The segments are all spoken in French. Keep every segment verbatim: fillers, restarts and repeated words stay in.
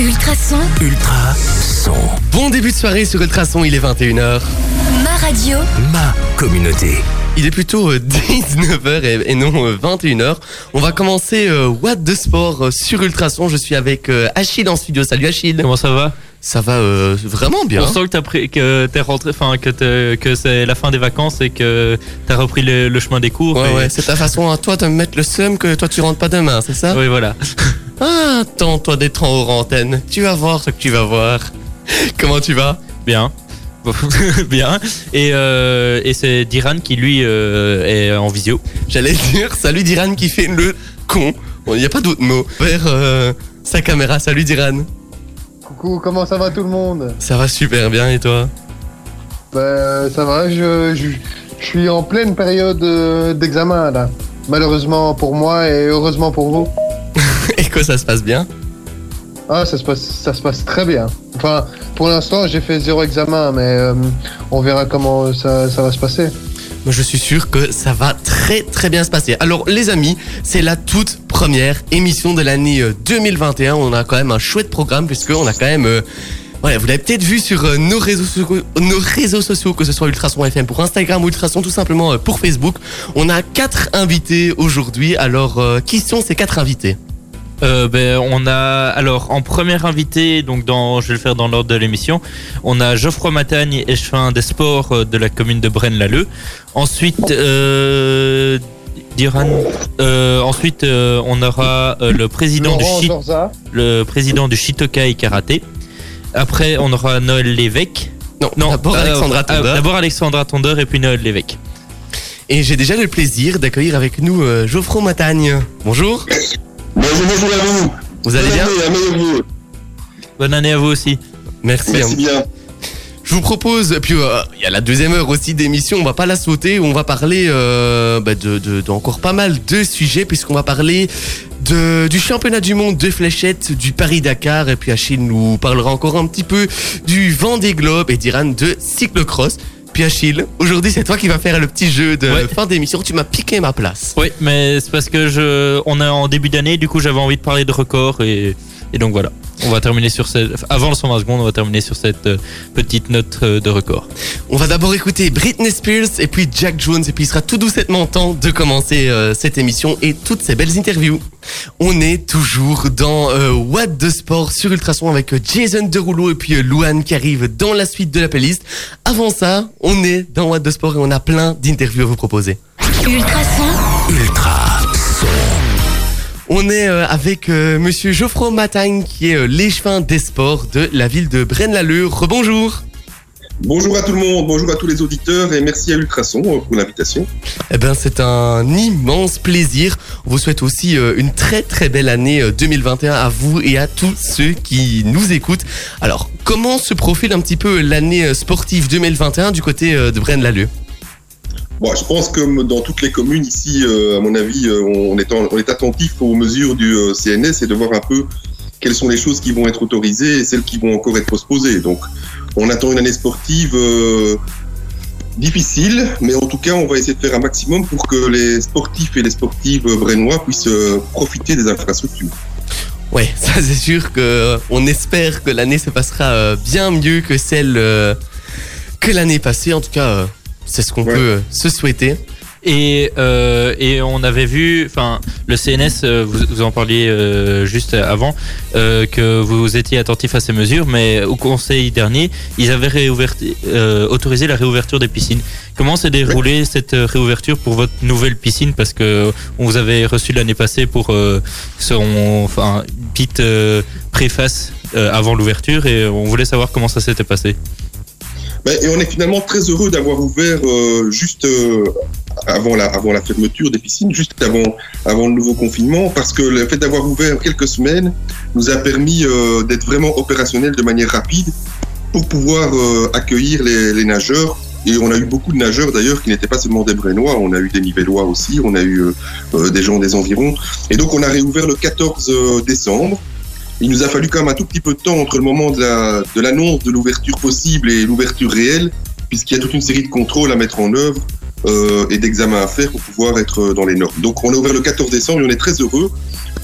Ultrason. Ultrason. Bon début de soirée sur Ultrason, il est vingt et une heures. Ma radio. Ma communauté. Il est plutôt dix-neuf heures et non vingt et une heures. On va commencer What the Sport sur Ultrason. Je suis avec Achille en studio. Salut Achille. Comment ça va ? Ça va euh, vraiment bien. On sent que t'as pris, que t'es rentré, enfin que t'es, que c'est la fin des vacances et que t'as repris le, le chemin des cours. Ouais, et... ouais. C'est ta façon à toi de me mettre le seum que toi tu rentres pas demain, c'est ça ? Oui, voilà. Ah, attends, toi d'être en hors antenne. Tu vas voir ce que tu vas voir. Comment tu vas ? Bien. Bien. Et, euh, et c'est Diran qui lui euh, est en visio. J'allais dire salut Diran qui fait le con. Il n'y a pas d'autre mot. Vers euh, sa caméra. Salut Diran. Coucou, comment ça va tout le monde ? Ça va super bien et toi ? Bah, ça va, je, je, je suis en pleine période d'examen là. Malheureusement pour moi et heureusement pour vous. Et quoi, ça se passe bien ? Ah, ça se passe, ça se passe très bien. Enfin, pour l'instant, j'ai fait zéro examen, mais euh, on verra comment ça, ça va se passer. Moi, je suis sûr que ça va très très bien se passer. Alors, les amis, c'est la toute première émission de l'année deux mille vingt et un. On a quand même un chouette programme puisqu'on a quand même... Euh, ouais, vous l'avez peut-être vu sur nos réseaux, so- nos réseaux sociaux, que ce soit Ultrason F M pour Instagram ou Ultrason tout simplement pour Facebook. On a quatre invités aujourd'hui. Alors, euh, qui sont ces quatre invités ? Euh, ben, on a alors en premier invité, donc dans, je vais le faire dans l'ordre de l'émission, on a Geoffroy Matagne, échevin des sports de la commune de Braine-l'Alleud. Ensuite, euh, Diran, euh, ensuite euh, on aura euh, le président du Chi- le président du Chitoka et karaté. Après, on aura Noël Lévesque. Non, non d'abord, euh, Alexandra Tondeur. d'abord Alexandra Tondeur et puis Noël Lévesque. Et j'ai déjà le plaisir d'accueillir avec nous euh, Geoffroy Matagne. Bonjour. Bonjour, bonjour à vous. Vous allez bien ? Bonne année à vous aussi. Merci. Merci bien. Je vous propose, puis il euh, y a la deuxième heure aussi d'émission, on va pas la sauter, on va parler euh, bah de, de, de encore pas mal de sujets, puisqu'on va parler de, du championnat du monde de fléchettes, du Paris-Dakar, et puis Achille nous parlera encore un petit peu du Vendée Globe et d'Iran de cyclocross. Achille, aujourd'hui c'est toi qui vas faire le petit jeu de ouais. fin d'émission, tu m'as piqué ma place. Oui, mais c'est parce que je, on est en début d'année, du coup j'avais envie de parler de records et, et donc voilà. On va terminer sur cette, avant le cent vingt secondes, on va terminer sur cette petite note de record. On va d'abord écouter Britney Spears et puis Jack Jones et puis il sera tout doucement temps de commencer euh, cette émission et toutes ces belles interviews. On est toujours dans euh, What the Sport sur Ultrason avec Jason Derulo et puis euh, Louane qui arrive dans la suite de la playlist. Avant ça, on est dans What the Sport et on a plein d'interviews à vous proposer. Ultrason. Ultrason. On est avec euh, monsieur Geoffroy Matagne qui est euh, l'échevin des sports de la ville de Braine-l'Alleud. Rebonjour. Bonjour à tout le monde, bonjour à tous les auditeurs et merci à Ultrason pour l'invitation. Eh ben, c'est un immense plaisir. On vous souhaite aussi euh, une très très belle année euh, deux mille vingt et un à vous et à tous ceux qui nous écoutent. Alors, comment se profile un petit peu l'année sportive deux mille vingt et un du côté euh, de Braine-l'Alleud ? Bon, je pense que dans toutes les communes ici, euh, à mon avis, on est, en, on est attentif aux mesures du euh, C N S et de voir un peu quelles sont les choses qui vont être autorisées et celles qui vont encore être postposées. Donc, on attend une année sportive euh, difficile, mais en tout cas, on va essayer de faire un maximum pour que les sportifs et les sportives brennois puissent euh, profiter des infrastructures. Ouais, ça c'est sûr qu'on espère que l'année se passera bien mieux que celle euh, que l'année passée, en tout cas... Euh C'est ce qu'on ouais. peut se souhaiter. Et, euh, et on avait vu, enfin, le C N S, euh, vous, vous en parliez euh, juste avant, euh, que vous étiez attentif à ces mesures, mais au conseil dernier, ils avaient réouvert, euh, autorisé la réouverture des piscines. Comment s'est déroulée ouais. cette réouverture pour votre nouvelle piscine ? Parce qu'on vous avait reçu l'année passée pour euh, son, enfin, petite euh, préface euh, avant l'ouverture, et on voulait savoir comment ça s'était passé. Et on est finalement très heureux d'avoir ouvert euh, juste euh, avant, la, avant la fermeture des piscines, juste avant, avant le nouveau confinement, parce que le fait d'avoir ouvert quelques semaines nous a permis euh, d'être vraiment opérationnels de manière rapide pour pouvoir euh, accueillir les, les nageurs. Et on a eu beaucoup de nageurs d'ailleurs qui n'étaient pas seulement des Brennois, on a eu des Nivellois aussi, on a eu euh, des gens des environs. Et donc on a réouvert le quatorze décembre. Il nous a fallu quand même un tout petit peu de temps entre le moment de, la, de l'annonce de l'ouverture possible et l'ouverture réelle, puisqu'il y a toute une série de contrôles à mettre en œuvre euh, et d'examens à faire pour pouvoir être dans les normes. Donc on a ouvert le quatorze décembre et on est très heureux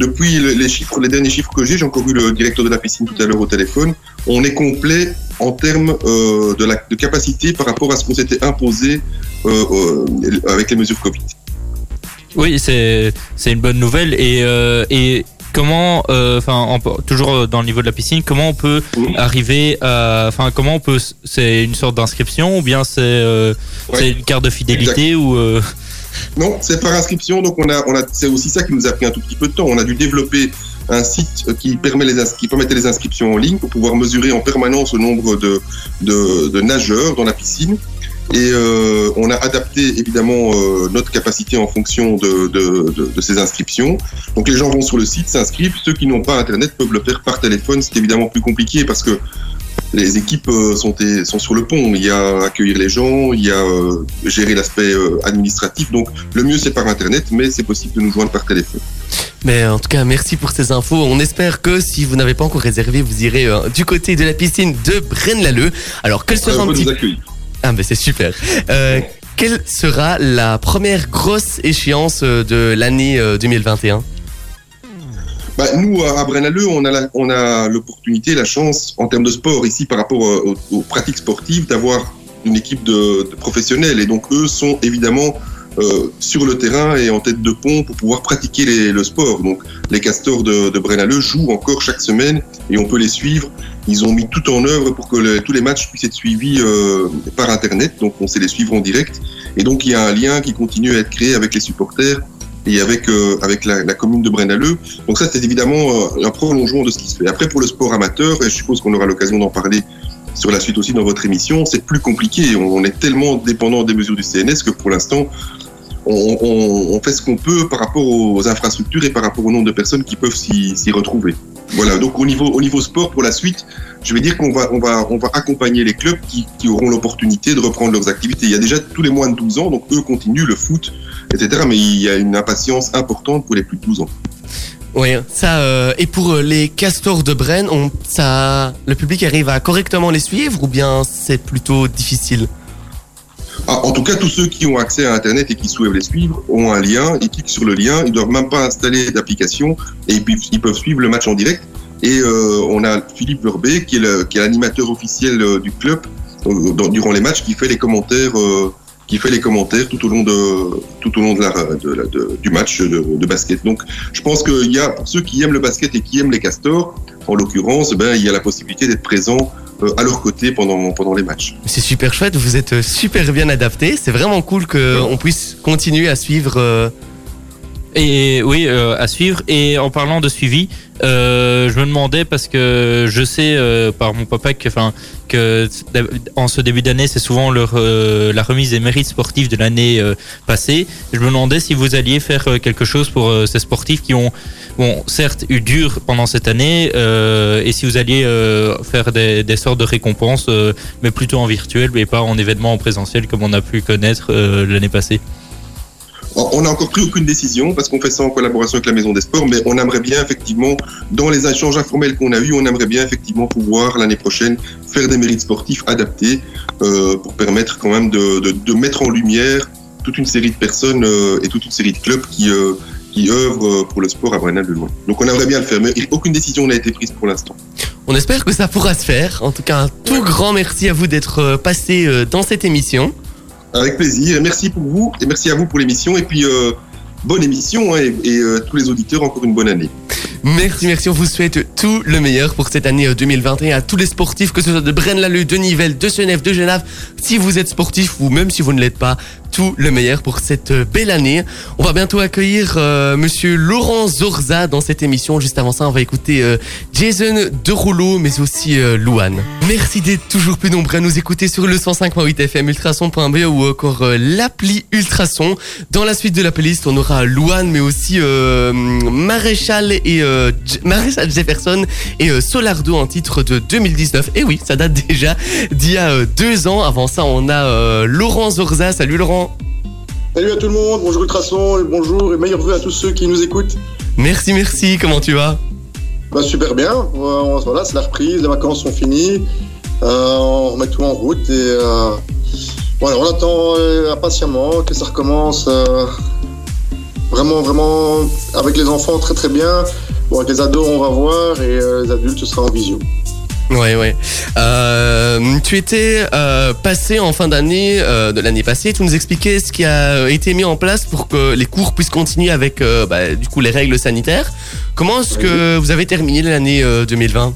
Depuis les chiffres, les derniers chiffres que j'ai, j'ai encore eu le directeur de la piscine tout à l'heure au téléphone, on est complet en termes euh, de, la, de capacité par rapport à ce qu'on s'était imposé euh, euh, avec les mesures Covid. Oui, c'est, c'est une bonne nouvelle. Et, euh, et comment, enfin, euh, toujours dans le niveau de la piscine, comment on peut mmh. arriver à, enfin, comment on peut, c'est une sorte d'inscription ou bien c'est, euh, ouais. c'est une carte de fidélité exact. Ou euh... Non, c'est par inscription, donc on a, on a, c'est aussi ça qui nous a pris un tout petit peu de temps. On a dû développer un site qui, permet les, qui permettait les inscriptions en ligne pour pouvoir mesurer en permanence le nombre de, de, de nageurs dans la piscine. Et euh, on a adapté évidemment euh, notre capacité en fonction de, de, de, de ces inscriptions. Donc les gens vont sur le site, s'inscrivent. Ceux qui n'ont pas Internet peuvent le faire par téléphone, c'est évidemment plus compliqué parce que les équipes sont, sont sur le pont. Il y a accueillir les gens, il y a euh, gérer l'aspect euh, administratif. Donc le mieux c'est par Internet, mais c'est possible de nous joindre par téléphone. Mais en tout cas, merci pour ces infos. On espère que si vous n'avez pas encore réservé, vous irez euh, du côté de la piscine de Braine-l'Alleud. Alors quel sera un petit... Ah ben c'est super. Euh, quelle sera la première grosse échéance de l'année deux mille vingt et un ? Bah, nous, à Braine-l'Alleud, on a, la, on a l'opportunité, la chance, en termes de sport ici, par rapport aux, aux pratiques sportives, d'avoir une équipe de, de professionnels. Et donc, eux sont évidemment euh, sur le terrain et en tête de pont pour pouvoir pratiquer les, le sport. Donc, les castors de, de Braine-l'Alleud jouent encore chaque semaine et on peut les suivre. Ils ont mis tout en œuvre pour que le, tous les matchs puissent être suivis euh, par Internet. Donc, on sait les suivre en direct. Et donc, il y a un lien qui continue à être créé avec les supporters et avec euh, avec la, la commune de Braine-l'Alleud. Donc ça, c'est évidemment euh, un prolongement de ce qui se fait. Après, pour le sport amateur, et je suppose qu'on aura l'occasion d'en parler sur la suite aussi dans votre émission, c'est plus compliqué. On, on est tellement dépendant des mesures du C N S que pour l'instant, on, on, on fait ce qu'on peut par rapport aux infrastructures et par rapport au nombre de personnes qui peuvent s'y, s'y retrouver. Voilà. Donc au niveau au niveau sport, pour la suite, je vais dire qu'on va on va on va accompagner les clubs qui, qui auront l'opportunité de reprendre leurs activités. Il y a déjà tous les moins de douze ans, donc eux continuent le foot, et cetera. Mais il y a une impatience importante pour les plus de douze ans. Oui, ça. Euh, et pour les castors de Braine, on, ça, le public arrive à correctement les suivre ou bien c'est plutôt difficile? Ah, en tout cas, tous ceux qui ont accès à Internet et qui souhaitent les suivre ont un lien, ils cliquent sur le lien, ils ne doivent même pas installer d'application et ils, ils peuvent suivre le match en direct. Et euh, on a Philippe Verbet qui est, le, qui est l'animateur officiel du club euh, dans, durant les matchs, qui fait les commentaires, euh, qui fait les commentaires tout au long de tout au long de la, de, de, de, du match de, de basket. Donc, je pense qu'il y a pour ceux qui aiment le basket et qui aiment les castors, en l'occurrence, ben il y a la possibilité d'être présent à leur côté pendant, pendant les matchs. C'est super chouette, vous êtes super bien adaptés, c'est vraiment cool qu'on ouais. puisse continuer à suivre. Euh... Et oui, euh, à suivre. Et en parlant de suivi, euh, je me demandais parce que je sais euh, par mon papa que, enfin, que en ce début d'année, c'est souvent leur, euh, la remise des mérites sportifs de l'année euh, passée. Je me demandais si vous alliez faire quelque chose pour euh, ces sportifs qui ont, bon, certes eu dur pendant cette année, euh, et si vous alliez euh, faire des, des sortes de récompenses, euh, mais plutôt en virtuel et pas en événement en présentiel comme on a pu connaître euh, l'année passée. On n'a encore pris aucune décision parce qu'on fait ça en collaboration avec la Maison des Sports, mais on aimerait bien effectivement, dans les échanges informels qu'on a eus, on aimerait bien effectivement pouvoir l'année prochaine faire des mérites sportifs adaptés euh, pour permettre quand même de, de, de mettre en lumière toute une série de personnes euh, et toute une série de clubs qui, euh, qui œuvrent pour le sport à Braine-l'Alleud. Donc on aimerait bien le faire, mais aucune décision n'a été prise pour l'instant. On espère que ça pourra se faire. En tout cas, un tout grand merci à vous d'être passé dans cette émission. Avec plaisir, merci pour vous et merci à vous pour l'émission et puis euh, bonne émission hein, et, et euh, tous les auditeurs encore une bonne année. Merci, merci, on vous souhaite tout le meilleur pour cette année deux mille vingt et un à tous les sportifs, que ce soit de Braine-l'Alleud, de Nivelles, de Seneffe, de Genève. Si vous êtes sportif ou même si vous ne l'êtes pas, tout le meilleur pour cette belle année. On va bientôt accueillir euh, monsieur Laurent Zorza dans cette émission. Juste avant ça, on va écouter euh, Jason Derouleau mais aussi euh, Louane. Merci d'être toujours plus nombreux à nous écouter sur le cent cinq virgule huit F M, ultrason point b ou encore euh, l'appli Ultrason. Dans la suite de la playlist, on aura Louane, mais aussi euh, Maréchal et euh, J- Maréchal Jefferson et euh, Solardo en titre de deux mille dix-neuf. Et oui, ça date déjà d'il y a euh, deux ans. Avant ça, on a euh, Laurent Zorza. Salut Laurent. Salut à tout le monde. Bonjour Ultrason et bonjour et meilleurs vœux à tous ceux qui nous écoutent. Merci, merci. Comment tu vas ? Bah, super bien, voilà, c'est la reprise, les vacances sont finies, euh, on remet tout en route et euh, voilà, on attend impatiemment que ça recommence. Euh, vraiment, vraiment, avec les enfants, très très bien. Bon, avec les ados, on va voir, et euh, les adultes, ce sera en visio. Ouais, ouais. Euh, tu étais euh, passé en fin d'année, euh, de l'année passée, tu nous expliquais ce qui a été mis en place pour que les cours puissent continuer avec euh, bah, du coup, les règles sanitaires. Comment est-ce que vous avez terminé l'année euh, deux mille vingt ?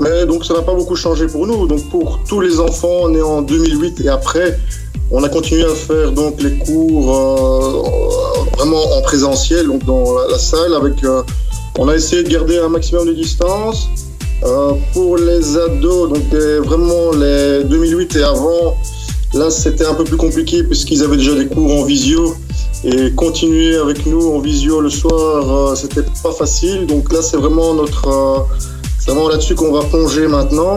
Mais donc ça n'a pas beaucoup changé pour nous. Donc pour tous les enfants nés en deux mille huit et après, on a continué à faire donc les cours euh, vraiment en présentiel, donc dans la, la salle. Avec, euh, on a essayé de garder un maximum de distance. Euh, pour les ados, donc les, vraiment les deux mille huit et avant, là c'était un peu plus compliqué puisqu'ils avaient déjà des cours en visio et continuer avec nous en visio le soir, euh, c'était pas facile. Donc là c'est vraiment notre, euh, c'est vraiment là-dessus qu'on va plonger maintenant.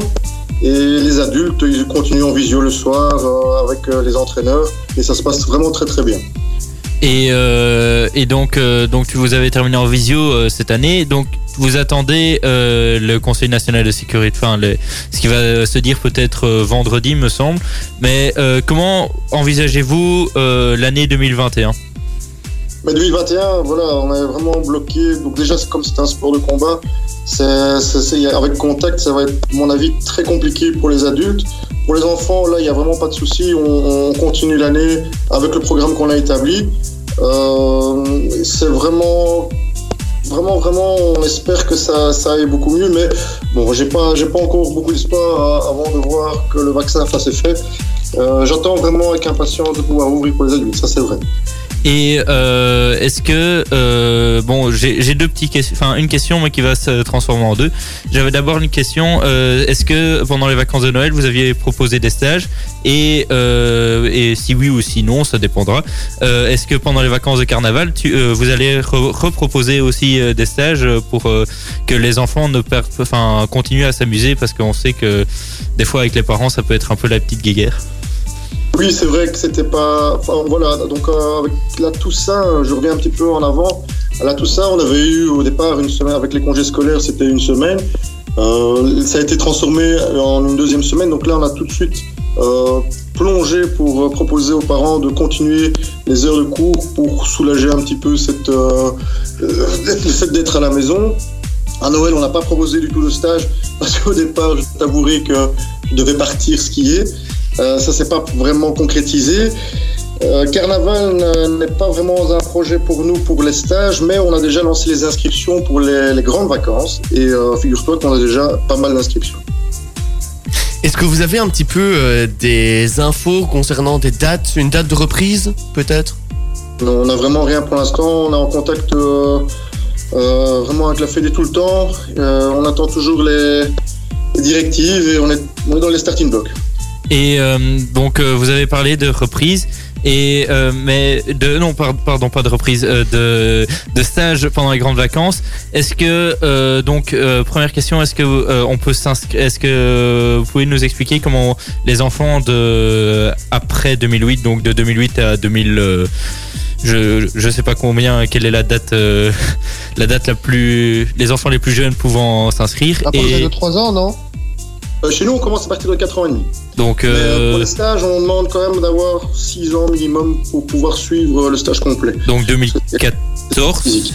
Et les adultes, ils continuent en visio le soir euh, avec euh, les entraîneurs et ça se passe vraiment très très bien. Et, euh, et donc, euh, donc tu vous avez terminé en visio euh, cette année, donc vous attendez euh, le Conseil national de sécurité, enfin le, ce qui va se dire peut-être euh, vendredi me semble, mais euh, comment envisagez-vous euh, l'année deux mille vingt et un ? Mais deux mille vingt et un, voilà, on est vraiment bloqué, donc déjà c'est comme c'est un sport de combat, c'est, c'est, c'est, avec contact ça va être à mon avis très compliqué pour les adultes. Pour les enfants, là il n'y a vraiment pas de souci, on, on continue l'année avec le programme qu'on a établi. Euh, c'est vraiment, vraiment, vraiment, on espère que ça, ça aille beaucoup mieux, mais bon, j'ai pas, j'ai pas encore beaucoup d'espoir avant de voir que le vaccin fasse effet. Euh, j'attends vraiment avec impatience de pouvoir ouvrir pour les adultes, ça c'est vrai. Et euh, est-ce que euh, bon, j'ai, j'ai deux petits questions, enfin une question mais qui va se transformer en deux. J'avais d'abord une question. Euh, est-ce que pendant les vacances de Noël vous aviez proposé des stages et, euh, et si oui ou si non, ça dépendra. Euh, est-ce que pendant les vacances de Carnaval, tu, euh, vous allez re- reproposer aussi euh, des stages pour euh, que les enfants ne perdent, enfin continuent à s'amuser parce qu'on sait que des fois avec les parents ça peut être un peu la petite guéguerre. Oui, c'est vrai que c'était pas. Enfin, voilà, donc euh, avec la Toussaint, je reviens un petit peu en avant. À la Toussaint, on avait eu au départ une semaine, avec les congés scolaires, c'était une semaine. Euh, ça a été transformé en une deuxième semaine. Donc là, on a tout de suite euh, plongé pour euh, proposer aux parents de continuer les heures de cours pour soulager un petit peu cette, euh, le fait d'être à la maison. À Noël, on n'a pas proposé du tout le stage parce qu'au départ, je t'avouerai que je devais partir skier. Euh, ça s'est pas vraiment concrétisé. Euh, Carnaval n'est pas vraiment un projet pour nous pour les stages, mais on a déjà lancé les inscriptions pour les, les grandes vacances et euh, figure-toi qu'on a déjà pas mal d'inscriptions. Est-ce que vous avez un petit peu euh, des infos concernant des dates, une date de reprise peut-être ? Non, on n'a vraiment rien pour l'instant. On est en contact euh, euh, vraiment avec la Fédé tout le temps. Euh, on attend toujours les, les directives et on est, on est dans les starting blocks. Et euh, donc euh, vous avez parlé de reprise et euh, mais de non par, pardon pas de reprise euh, de de stage pendant les grandes vacances. Est-ce que euh, donc euh, première question, est-ce que euh, on peut s'inscrire, est-ce que vous pouvez nous expliquer comment les enfants de après deux mille huit, donc de deux mille huit à deux mille euh, je je sais pas combien, quelle est la date euh, la date la plus, les enfants les plus jeunes pouvant s'inscrire à partir et... de trois ans, non ? Chez nous, on commence à partir de quatre ans et demi. Donc, euh... pour les stages, on demande quand même d'avoir six ans minimum pour pouvoir suivre le stage complet. Donc deux mille quatorze.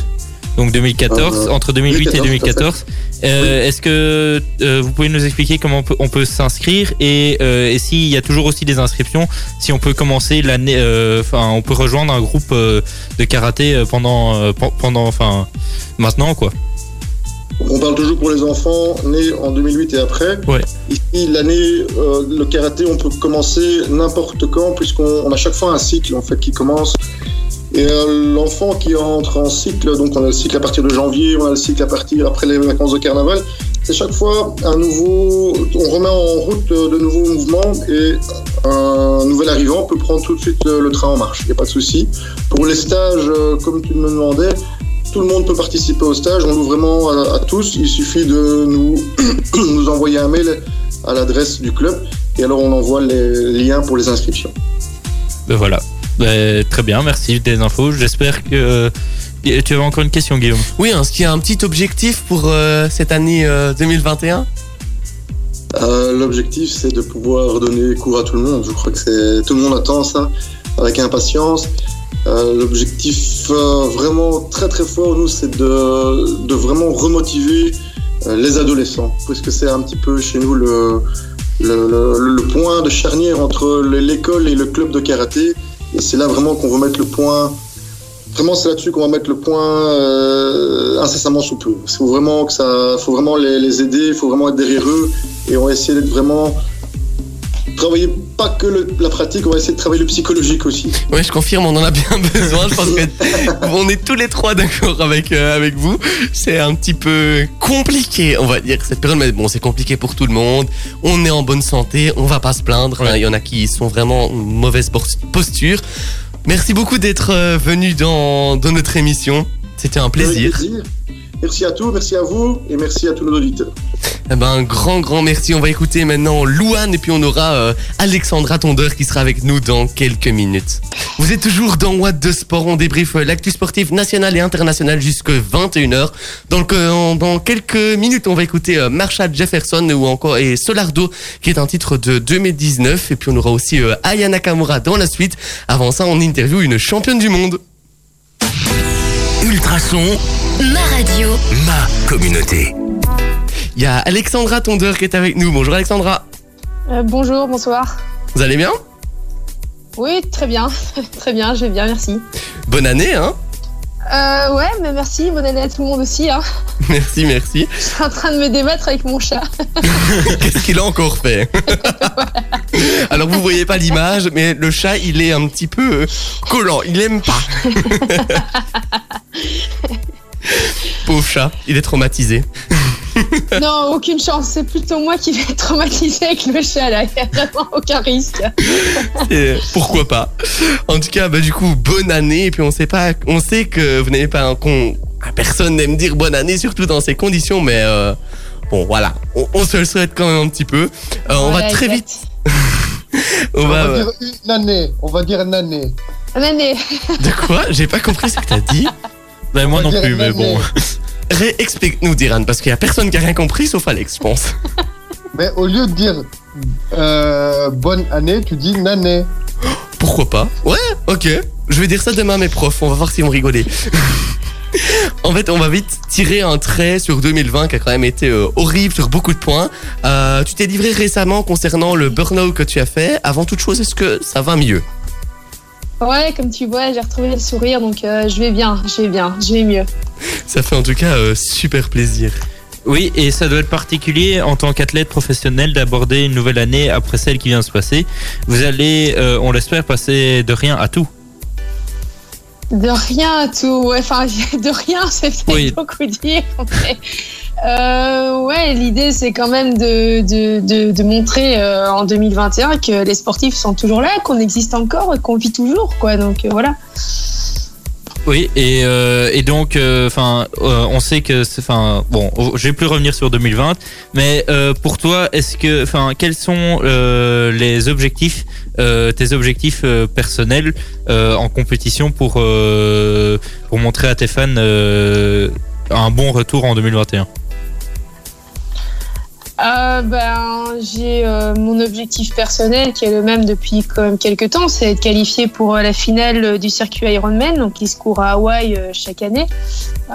Donc deux mille quatorze, euh, entre deux mille huit et deux mille quatorze. Euh, oui. Est-ce que euh, vous pouvez nous expliquer comment on peut, on peut s'inscrire et, euh, et s'il y a toujours aussi des inscriptions, si on peut commencer l'année, enfin, euh, on peut rejoindre un groupe euh, de karaté pendant, euh, pendant, enfin, maintenant, quoi. On parle toujours pour les enfants nés en deux mille huit et après. Ouais. Ici, l'année, euh, le karaté, on peut commencer n'importe quand puisqu'on on a chaque fois un cycle en fait qui commence. Et euh, l'enfant qui entre en cycle, donc on a le cycle à partir de janvier, on a le cycle à partir après les vacances de Carnaval. C'est chaque fois un nouveau, on remet en route de nouveaux mouvements et un nouvel arrivant peut prendre tout de suite le train en marche. Il n'y a pas de souci. Pour les stages, comme tu me demandais. Tout le monde peut participer au stage, on l'ouvre vraiment à, à tous. Il suffit de nous, nous envoyer un mail à l'adresse du club et alors on envoie les liens pour les inscriptions. Ben voilà, ben, très bien, merci des infos. J'espère que tu avais encore une question, Guillaume. Oui, est-ce qu'il y a un petit objectif pour euh, cette année euh, deux mille vingt et un ? euh, L'objectif, c'est de pouvoir donner cours à tout le monde. Je crois que c'est... tout le monde attend ça avec impatience. Euh, l'objectif euh, vraiment très très fort, nous, c'est de, de vraiment remotiver euh, les adolescents, puisque c'est un petit peu chez nous le, le, le, le point de charnière entre l'école et le club de karaté. Et c'est là vraiment qu'on va mettre le point, vraiment c'est là-dessus qu'on va mettre le point euh, incessamment sous peu. Il faut vraiment, que ça, faut vraiment les, les aider, il faut vraiment être derrière eux, et on va essayer d'être vraiment... Travailler pas que le, la pratique, on va essayer de travailler le psychologique aussi. Ouais, je confirme, on en a bien besoin. Je pense qu'on est tous les trois d'accord avec, euh, avec vous. C'est un petit peu compliqué, on va dire, cette période, mais bon, c'est compliqué pour tout le monde. On est en bonne santé, on va pas se plaindre. Ouais. Il y en a qui sont vraiment en mauvaise posture. Merci beaucoup d'être venu dans, dans notre émission. C'était un plaisir. Avec plaisir. Merci à tous, merci à vous et merci à tous nos auditeurs. Eh ben, un grand, grand merci. On va écouter maintenant Louane et puis on aura euh, Alexandra Tondeur qui sera avec nous dans quelques minutes. Vous êtes toujours dans What the Sport. On débriefe l'actu sportive nationale et internationale jusqu'à vingt et une heures. Donc, euh, dans quelques minutes, on va écouter euh, Marsha Jefferson ou encore et Solardo qui est un titre de deux mille dix-neuf. Et puis, on aura aussi euh, Aya Nakamura dans la suite. Avant ça, on interview une championne du monde. Ultrason, ma radio, ma communauté. Il y a Alexandra Tondeur qui est avec nous. Bonjour Alexandra. Euh, bonjour, bonsoir. Vous allez bien ? Oui, très bien. Très bien, je vais bien, merci. Bonne année, hein ? Euh, ouais, mais merci, bonne année à tout le monde aussi. Hein. Merci, merci. Je suis en train de me débattre avec mon chat. Qu'est-ce qu'il a encore fait ? Voilà. Alors, vous voyez pas l'image, mais le chat, il est un petit peu collant. Il aime pas. Pauvre chat, il est traumatisé. Non, aucune chance. C'est plutôt moi qui vais être traumatisé avec le chat là. Il n'y a vraiment aucun risque. Et pourquoi pas. En tout cas, bah, du coup, bonne année. Et puis on sait pas, on sait que vous n'avez pas un con. Personne n'aime dire bonne année, surtout dans ces conditions. Mais euh, bon, voilà, on, on se le souhaite quand même un petit peu. Euh, voilà, on va très exact. vite. on, on va, va dire une année. On va dire une année. Une année. De quoi ? J'ai pas compris ce que t'as dit. Ben, moi non plus, mais bon. Réexplique-nous, Diran, parce qu'il n'y a personne qui a rien compris, sauf Alex, je pense. Mais au lieu de dire euh, bonne année, tu dis nané. Pourquoi pas ? Ouais, ok. Je vais dire ça demain à mes profs, on va voir s'ils vont rigoler. En fait, on va vite tirer un trait sur deux mille vingt qui a quand même été euh, horrible sur beaucoup de points. Euh, tu t'es livré récemment concernant le burn-out que tu as fait. Avant toute chose, est-ce que ça va mieux ? Ouais, comme tu vois, j'ai retrouvé le sourire, donc euh, je vais bien, je vais bien, je vais mieux. Ça fait en tout cas euh, super plaisir. Oui, et ça doit être particulier en tant qu'athlète professionnel d'aborder une nouvelle année après celle qui vient de se passer. Vous allez, euh, on l'espère, passer de rien à tout. De rien à tout, ouais, enfin, de rien, c'est peut-être oui. beaucoup dire, mais... Euh, ouais, l'idée c'est quand même de, de, de, de montrer euh, en deux mille vingt et un que les sportifs sont toujours là, qu'on existe encore et qu'on vit toujours, quoi. Donc euh, voilà. Oui, et, euh, et donc, enfin, euh, euh, on sait que, enfin, bon, je vais plus revenir sur deux mille vingt, mais euh, pour toi, est-ce que, enfin, quels sont euh, les objectifs, euh, tes objectifs euh, personnels euh, en compétition pour euh, pour montrer à tes fans euh, un bon retour en deux mille vingt et un? Euh, ben, j'ai euh, mon objectif personnel qui est le même depuis quand même quelques temps, c'est être qualifié pour euh, la finale euh, du circuit Ironman, donc qui se court à Hawaï euh, chaque année.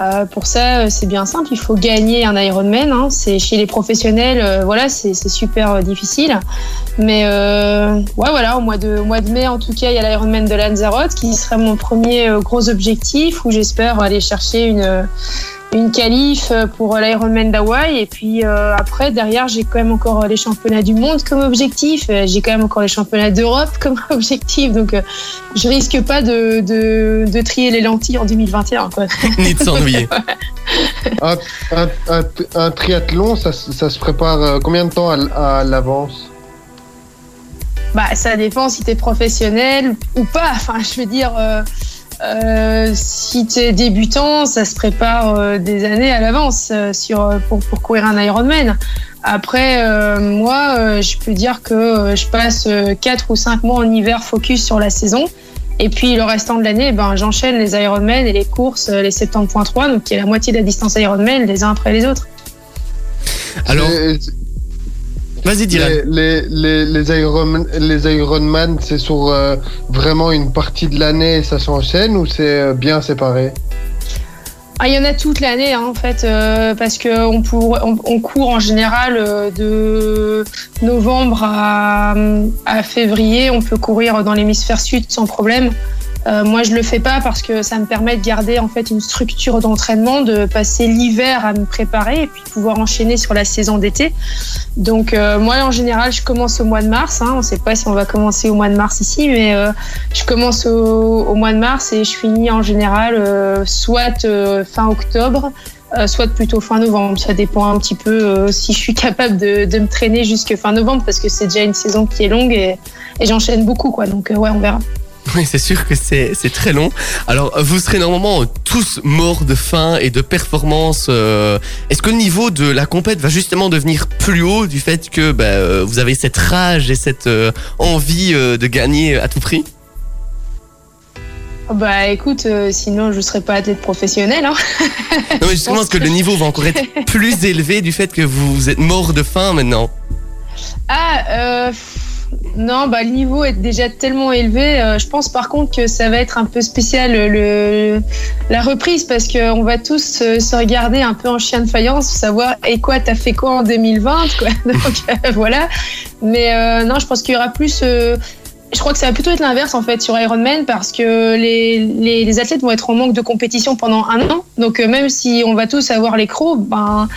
Euh, pour ça, euh, c'est bien simple, il faut gagner un Ironman. Hein, c'est chez les professionnels, euh, voilà, c'est, c'est super euh, difficile. Mais euh, ouais, voilà, au mois de, au mois de mai, en tout cas, il y a l'Ironman de Lanzarote qui serait mon premier euh, gros objectif où j'espère aller chercher une euh, une qualif pour l'Ironman d'Hawaï et puis euh, après derrière j'ai quand même encore les championnats du monde comme objectif, j'ai quand même encore les championnats d'Europe comme objectif, donc euh, je risque pas de, de, de trier les lentilles en deux mille vingt et un quoi. Ni de s'ennuyer. un, un, un, un triathlon ça, ça se prépare combien de temps à, à l'avance? Bah ça dépend si t'es professionnel ou pas, enfin je veux dire euh, Euh, si tu es débutant, ça se prépare euh, des années à l'avance euh, sur, euh, pour, pour courir un Ironman. Après, euh, moi, euh, je peux dire que euh, je passe euh, quatre ou cinq mois en hiver focus sur la saison. Et puis, le restant de l'année, ben, j'enchaîne les Ironman et les courses, euh, les soixante-dix virgule trois, donc qui est la moitié de la distance Ironman, les uns après les autres. Alors, Vas-y, Dylan. Les, les, les, les, Iron, les Ironman, c'est sur euh, vraiment une partie de l'année et ça s'enchaîne ou c'est euh, bien séparé? Ah, il y en a toute l'année, hein, en fait, euh, parce qu'on on, on court en général euh, de novembre à, à février. On peut courir dans l'hémisphère sud sans problème. Euh, moi, je le fais pas parce que ça me permet de garder en fait une structure d'entraînement, de passer l'hiver à me préparer et puis pouvoir enchaîner sur la saison d'été. Donc euh, moi, en général, je commence au mois de mars. Hein. On ne sait pas si on va commencer au mois de mars ici, mais euh, je commence au, au mois de mars et je finis en général euh, soit euh, fin octobre, euh, soit plutôt fin novembre. Ça dépend un petit peu euh, si je suis capable de, de me traîner jusque fin novembre parce que c'est déjà une saison qui est longue et, et j'enchaîne beaucoup, quoi. Donc euh, ouais, on verra. Oui, c'est sûr que c'est, c'est très long. Alors, vous serez normalement tous morts de faim et de performance. Euh, est-ce que le niveau de la compète va justement devenir plus haut du fait que bah, vous avez cette rage et cette euh, envie euh, de gagner à tout prix ? Bah écoute, euh, sinon je serais pas athlète professionnel. Hein. Non, mais justement, est-ce que le niveau va encore être plus élevé du fait que vous êtes morts de faim maintenant ? Ah, euh... Non, bah, le niveau est déjà tellement élevé. Euh, je pense par contre que ça va être un peu spécial le, le, la reprise parce qu'on va tous se, se regarder un peu en chien de faïence, savoir et hey, quoi, t'as fait quoi en deux mille vingt quoi. Donc euh, voilà. Mais euh, non, je pense qu'il y aura plus. Euh, je crois que ça va plutôt être l'inverse en fait sur Ironman parce que les, les, les athlètes vont être en manque de compétition pendant un an. Donc euh, même si on va tous avoir les crocs, ben.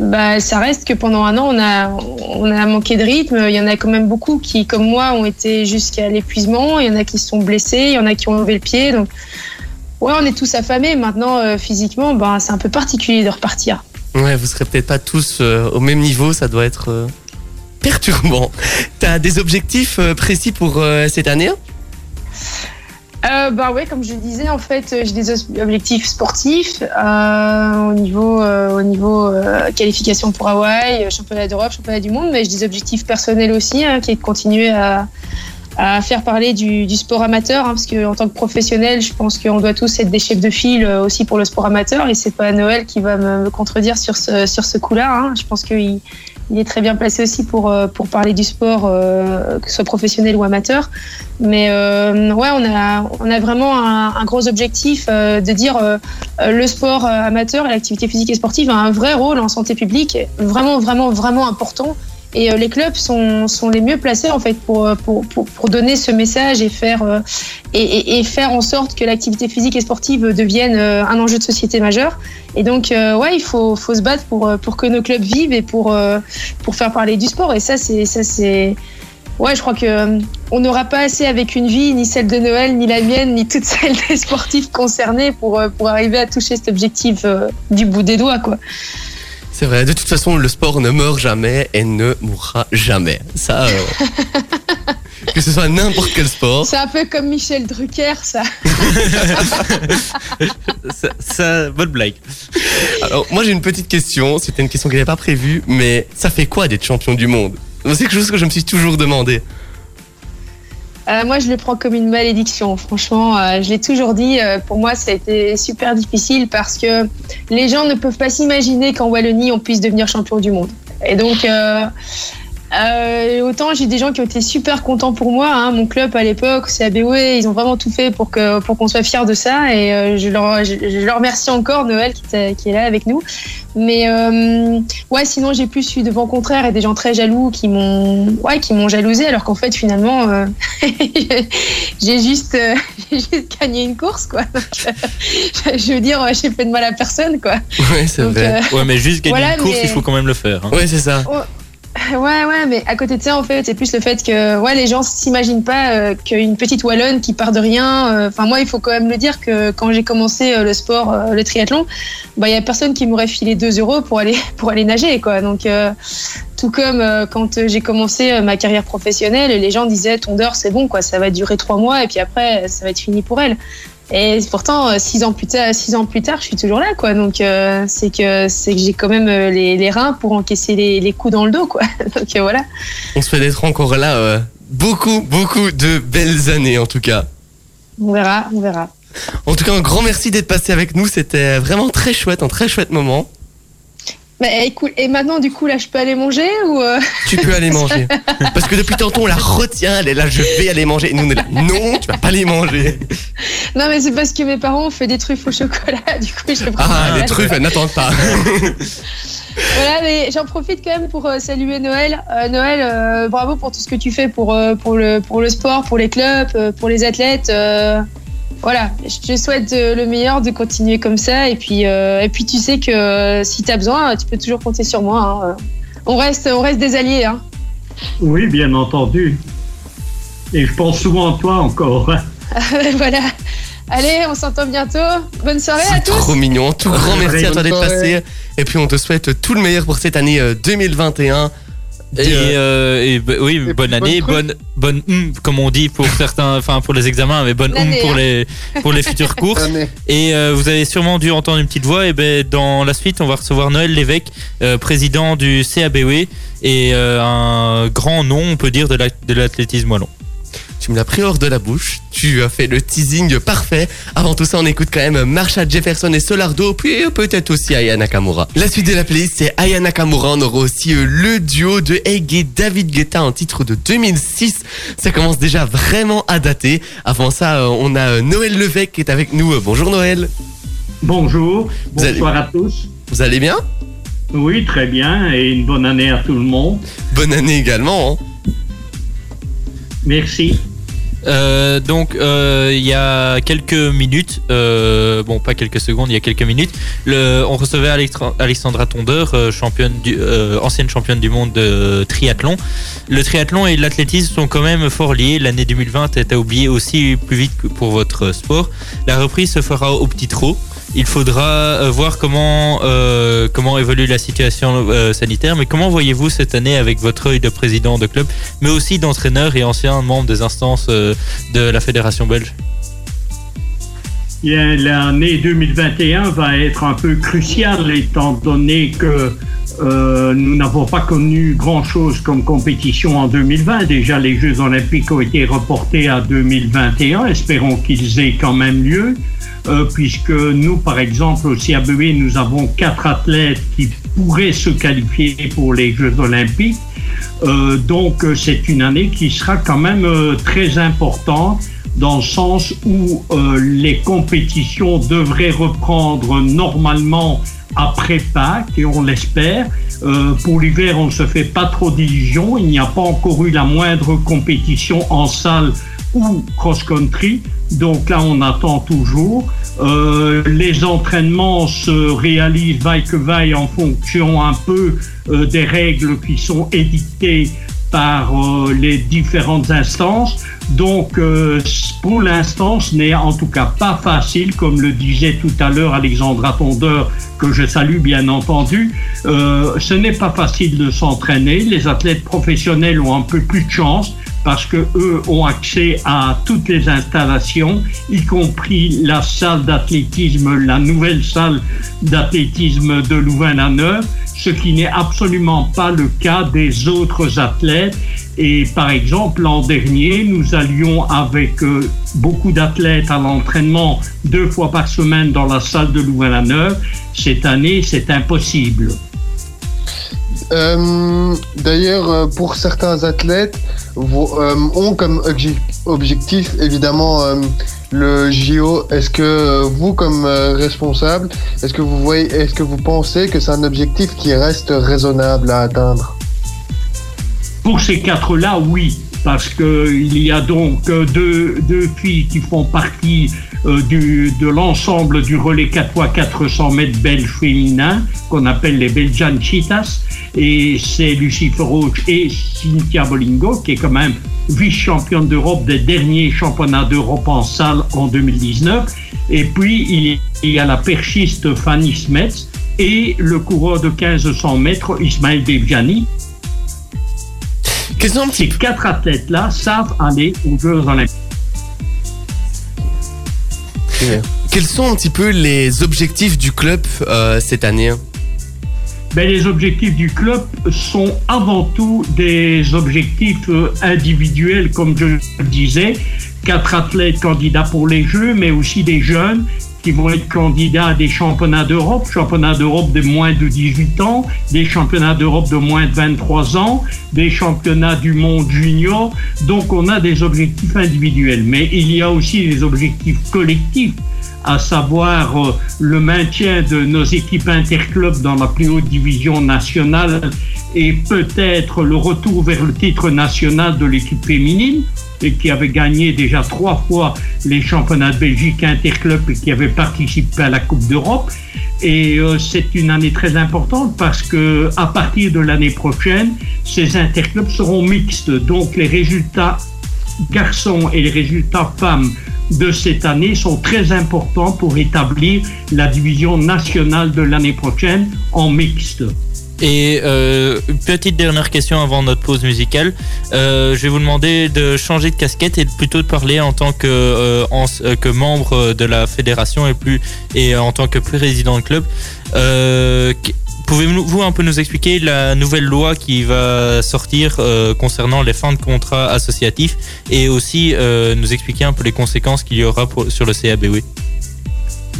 Bah, ça reste que pendant un an, on a, on a manqué de rythme. Il y en a quand même beaucoup qui, comme moi, ont été jusqu'à l'épuisement. Il y en a qui se sont blessés, il y en a qui ont levé le pied. Donc, ouais, on est tous affamés. Maintenant, euh, physiquement, bah, c'est un peu particulier de repartir. Ouais, vous serez peut-être pas tous euh, au même niveau. Ça doit être euh, perturbant. T'as des objectifs euh, précis pour euh, cette année ? Euh, bah ouais, comme je disais, en fait, j'ai des objectifs sportifs euh, au niveau, euh, au niveau euh, qualification pour Hawaï, championnat d'Europe, championnat du monde, mais j'ai des objectifs personnels aussi, hein, qui est de continuer à, à faire parler du, du sport amateur, hein, parce qu'en tant que professionnel, je pense qu'on doit tous être des chefs de file aussi pour le sport amateur, et c'est pas Noël qui va me, me contredire sur ce, sur ce coup-là. Hein, je pense qu'il il est très bien placé aussi pour, pour parler du sport, euh, que ce soit professionnel ou amateur. Mais euh, ouais, on a, on a vraiment un, un gros objectif euh, de dire euh, le sport amateur et l'activité physique et sportive a un vrai rôle en santé publique, vraiment, vraiment, vraiment important. Et euh, les clubs sont, sont les mieux placés en fait, pour, pour, pour, pour donner ce message et faire, euh, et, et faire en sorte que l'activité physique et sportive devienne euh, un enjeu de société majeur. Et donc, euh, ouais, il faut, faut se battre pour, pour que nos clubs vivent et pour, euh, pour faire parler du sport. Et ça, c'est... Ça, c'est... Ouais, je crois qu'on n'aura pas assez avec une vie, ni celle de Noël, ni la mienne, ni toutes celles des sportifs concernés pour, pour arriver à toucher cet objectif euh, du bout des doigts, quoi. C'est vrai, de toute façon, le sport ne meurt jamais et ne mourra jamais. Ça, euh... que ce soit n'importe quel sport. C'est un peu comme Michel Drucker, ça. ça, ça bonne blague. Alors, moi, j'ai une petite question. C'était une question que je n'avais pas prévue, mais ça fait quoi d'être champion du monde ? C'est quelque chose que je me suis toujours demandé. Euh, moi, je le prends comme une malédiction. Franchement, euh, je l'ai toujours dit. Euh, pour moi, ça a été super difficile parce que les gens ne peuvent pas s'imaginer qu'en Wallonie, on puisse devenir champion du monde. Et donc, euh, euh, autant j'ai des gens qui ont été super contents pour moi. Hein, mon club à l'époque, c'est A B O E, ils ont vraiment tout fait pour, que, pour qu'on soit fiers de ça. Et euh, je, leur, je, je leur remercie encore, Noël, qui, qui est là avec nous. Mais euh, ouais, sinon, j'ai plus eu de vent contraire et des gens très jaloux qui m'ont, ouais, qui m'ont jalousée, alors qu'en fait, finalement, euh, j'ai, juste, euh, j'ai juste gagné une course, quoi. Donc, euh, je veux dire, j'ai fait de mal à personne, quoi. Ouais, c'est Donc, vrai. Euh, ouais, mais juste gagner voilà, une course, mais... il faut quand même le faire. Hein. Ouais, c'est ça. Oh. Ouais, ouais, mais à côté de ça, en fait, c'est plus le fait que ouais, les gens s'imaginent pas euh, qu'une petite Wallonne qui part de rien. Enfin, euh, moi, il faut quand même le dire que quand j'ai commencé euh, le sport, euh, le triathlon, bah, il y a personne qui m'aurait filé deux euros pour aller, pour aller nager, quoi. Donc, euh, tout comme euh, quand j'ai commencé euh, ma carrière professionnelle, les gens disaient Tondeur, c'est bon, quoi, ça va durer trois mois et puis après, ça va être fini pour elle. Et pourtant, six ans plus tard, six ans plus tard, je suis toujours là, quoi. Donc, euh, c'est que c'est que j'ai quand même les, les reins pour encaisser les, les coups dans le dos, quoi. Donc euh, voilà. On se fait d'être encore là. Euh, beaucoup, beaucoup de belles années, en tout cas. On verra, on verra. En tout cas, un grand merci d'être passé avec nous. C'était vraiment très chouette, un très chouette moment. Bah, écoute, et maintenant, du coup, là, je peux aller manger ou euh... Tu peux aller manger. Parce que depuis tantôt, on la retient. Elle est là, je vais aller manger. Et nous, on est là, non, tu vas pas aller manger. Non, mais c'est parce que mes parents ont fait des truffes au chocolat. Du coup, je prends. Ah, les truffes, elles n'attendent pas. Voilà, mais j'en profite quand même pour saluer Noël. Euh, Noël, euh, bravo pour tout ce que tu fais pour, euh, pour, le, pour le sport, pour les clubs, pour les athlètes. Euh... Voilà, je te souhaite le meilleur, de continuer comme ça. Et puis, euh, et puis tu sais que euh, si tu as besoin, tu peux toujours compter sur moi. Hein. On reste, on reste des alliés. Hein. Oui, bien entendu. Et je pense souvent à toi encore. Voilà. Allez, on s'entend bientôt. Bonne soirée c'est à tous. C'est trop mignon. Tout grand ah, merci à toi d'être passé. Et puis, on te souhaite tout le meilleur pour cette année deux mille vingt et un. Et, euh, et bah, oui, et bonne année, bonne bonne, bonne mm, comme on dit pour certains, enfin pour les examens, mais bonne mm pour les pour les futures courses. Et euh, vous avez sûrement dû entendre une petite voix. Et ben dans la suite, on va recevoir Noël Lévesque, euh, président du C A B W et euh, un grand nom, on peut dire, de, la, de l'athlétisme wallon. Tu me l'as pris hors de la bouche. Tu as fait le teasing parfait. Avant tout ça, on écoute quand même Marsha Jefferson et Solardo, puis peut-être aussi Aya Nakamura. La suite de la playlist, c'est Aya Nakamura. On aura aussi le duo de Eggé et David Guetta en titre de deux mille six. Ça commence déjà vraiment à dater. Avant ça, on a Noël Lévesque qui est avec nous. Bonjour Noël. Bonjour. Vous bonsoir allez... à tous. Vous allez bien ? Oui, très bien. Et une bonne année à tout le monde. Bonne année également. Hein. Merci. Euh, donc euh, il y a quelques minutes, euh, bon pas quelques secondes, il y a quelques minutes, le, on recevait Alexandra, Alexandra Tondeur, euh, championne du, euh, ancienne championne du monde de triathlon. Le triathlon et l'athlétisme sont quand même fort liés. L'année deux mille vingt est à oublier aussi plus vite que pour votre sport. La reprise se fera au petit trot. Il faudra voir comment, euh, comment évolue la situation euh, sanitaire. Mais comment voyez-vous cette année avec votre œil de président de club, mais aussi d'entraîneur et ancien membre des instances euh, de la Fédération belge ? Bien, l'année deux mille vingt et un va être un peu cruciale étant donné que euh, nous n'avons pas connu grand-chose comme compétition en deux mille vingt. Déjà, les Jeux Olympiques ont été reportés à deux mille vingt et un. Espérons qu'ils aient quand même lieu. Euh, puisque nous, par exemple, au C A B W, nous avons quatre athlètes qui pourraient se qualifier pour les Jeux Olympiques. Euh, donc, c'est une année qui sera quand même euh, très importante dans le sens où euh, les compétitions devraient reprendre normalement après Pâques, et on l'espère. Euh, pour l'hiver, on ne se fait pas trop d'illusions. Il n'y a pas encore eu la moindre compétition en salle ou cross-country. Donc là, on attend toujours. Euh, les entraînements se réalisent vaille que vaille en fonction un peu euh, des règles qui sont édictées par euh, les différentes instances. Donc, euh, pour l'instant, ce n'est en tout cas pas facile, comme le disait tout à l'heure Alexandra Tondeur, que je salue bien entendu. Euh, ce n'est pas facile de s'entraîner. Les athlètes professionnels ont un peu plus de chance, parce que eux ont accès à toutes les installations, y compris la salle d'athlétisme, la nouvelle salle d'athlétisme de Louvain-la-Neuve, ce qui n'est absolument pas le cas des autres athlètes. Et par exemple, l'an dernier, nous allions avec euh, beaucoup d'athlètes à l'entraînement deux fois par semaine dans la salle de Louvain-la-Neuve. Cette année, c'est impossible. Euh, d'ailleurs, pour certains athlètes, euh, ont comme objectif évidemment euh, le J O. Est-ce que vous, comme euh, responsable, est-ce que vous voyez, est-ce que vous pensez que c'est un objectif qui reste raisonnable à atteindre ? Pour ces quatre-là, oui, parce que il y a donc deux deux filles qui font partie euh, du de l'ensemble du relais quatre fois quatre cents mètres belge féminin qu'on appelle les Belgian Cheetahs. Et c'est Lucie Roche et Cynthia Bolingo, qui est quand même vice-championne d'Europe des derniers championnats d'Europe en salle en deux mille dix-neuf. Et puis, il y a la perchiste Fanny Smets et le coureur de mille cinq cents mètres, Ismaël Deviani. Ces quatre athlètes-là savent aller aux Jeux Olympiques. Quels sont un petit peu les objectifs du club euh, cette année ? Ben, les objectifs du club sont avant tout des objectifs individuels, comme je le disais. Quatre athlètes candidats pour les Jeux, mais aussi des jeunes qui vont être candidats à des championnats d'Europe, championnats d'Europe de moins de dix-huit ans, des championnats d'Europe de moins de vingt-trois ans, des championnats du monde junior. Donc on a des objectifs individuels, mais il y a aussi des objectifs collectifs, à savoir euh, le maintien de nos équipes interclubs dans la plus haute division nationale et peut-être le retour vers le titre national de l'équipe féminine, et qui avait gagné déjà trois fois les championnats de Belgique interclub et qui avait participé à la Coupe d'Europe. Et euh, c'est une année très importante parce que à partir de l'année prochaine, ces interclubs seront mixtes. Donc les résultats garçons et les résultats femmes de cette année sont très importants pour établir la division nationale de l'année prochaine en mixte. Et euh, petite dernière question avant notre pause musicale, euh, je vais vous demander de changer de casquette et de plutôt de parler en tant que, euh, en, que membre de la fédération et, plus, et en tant que président de club. Euh, Pouvez-vous un peu nous expliquer la nouvelle loi qui va sortir euh, concernant les fins de contrat associatifs et aussi euh, nous expliquer un peu les conséquences qu'il y aura pour, sur le C A B W?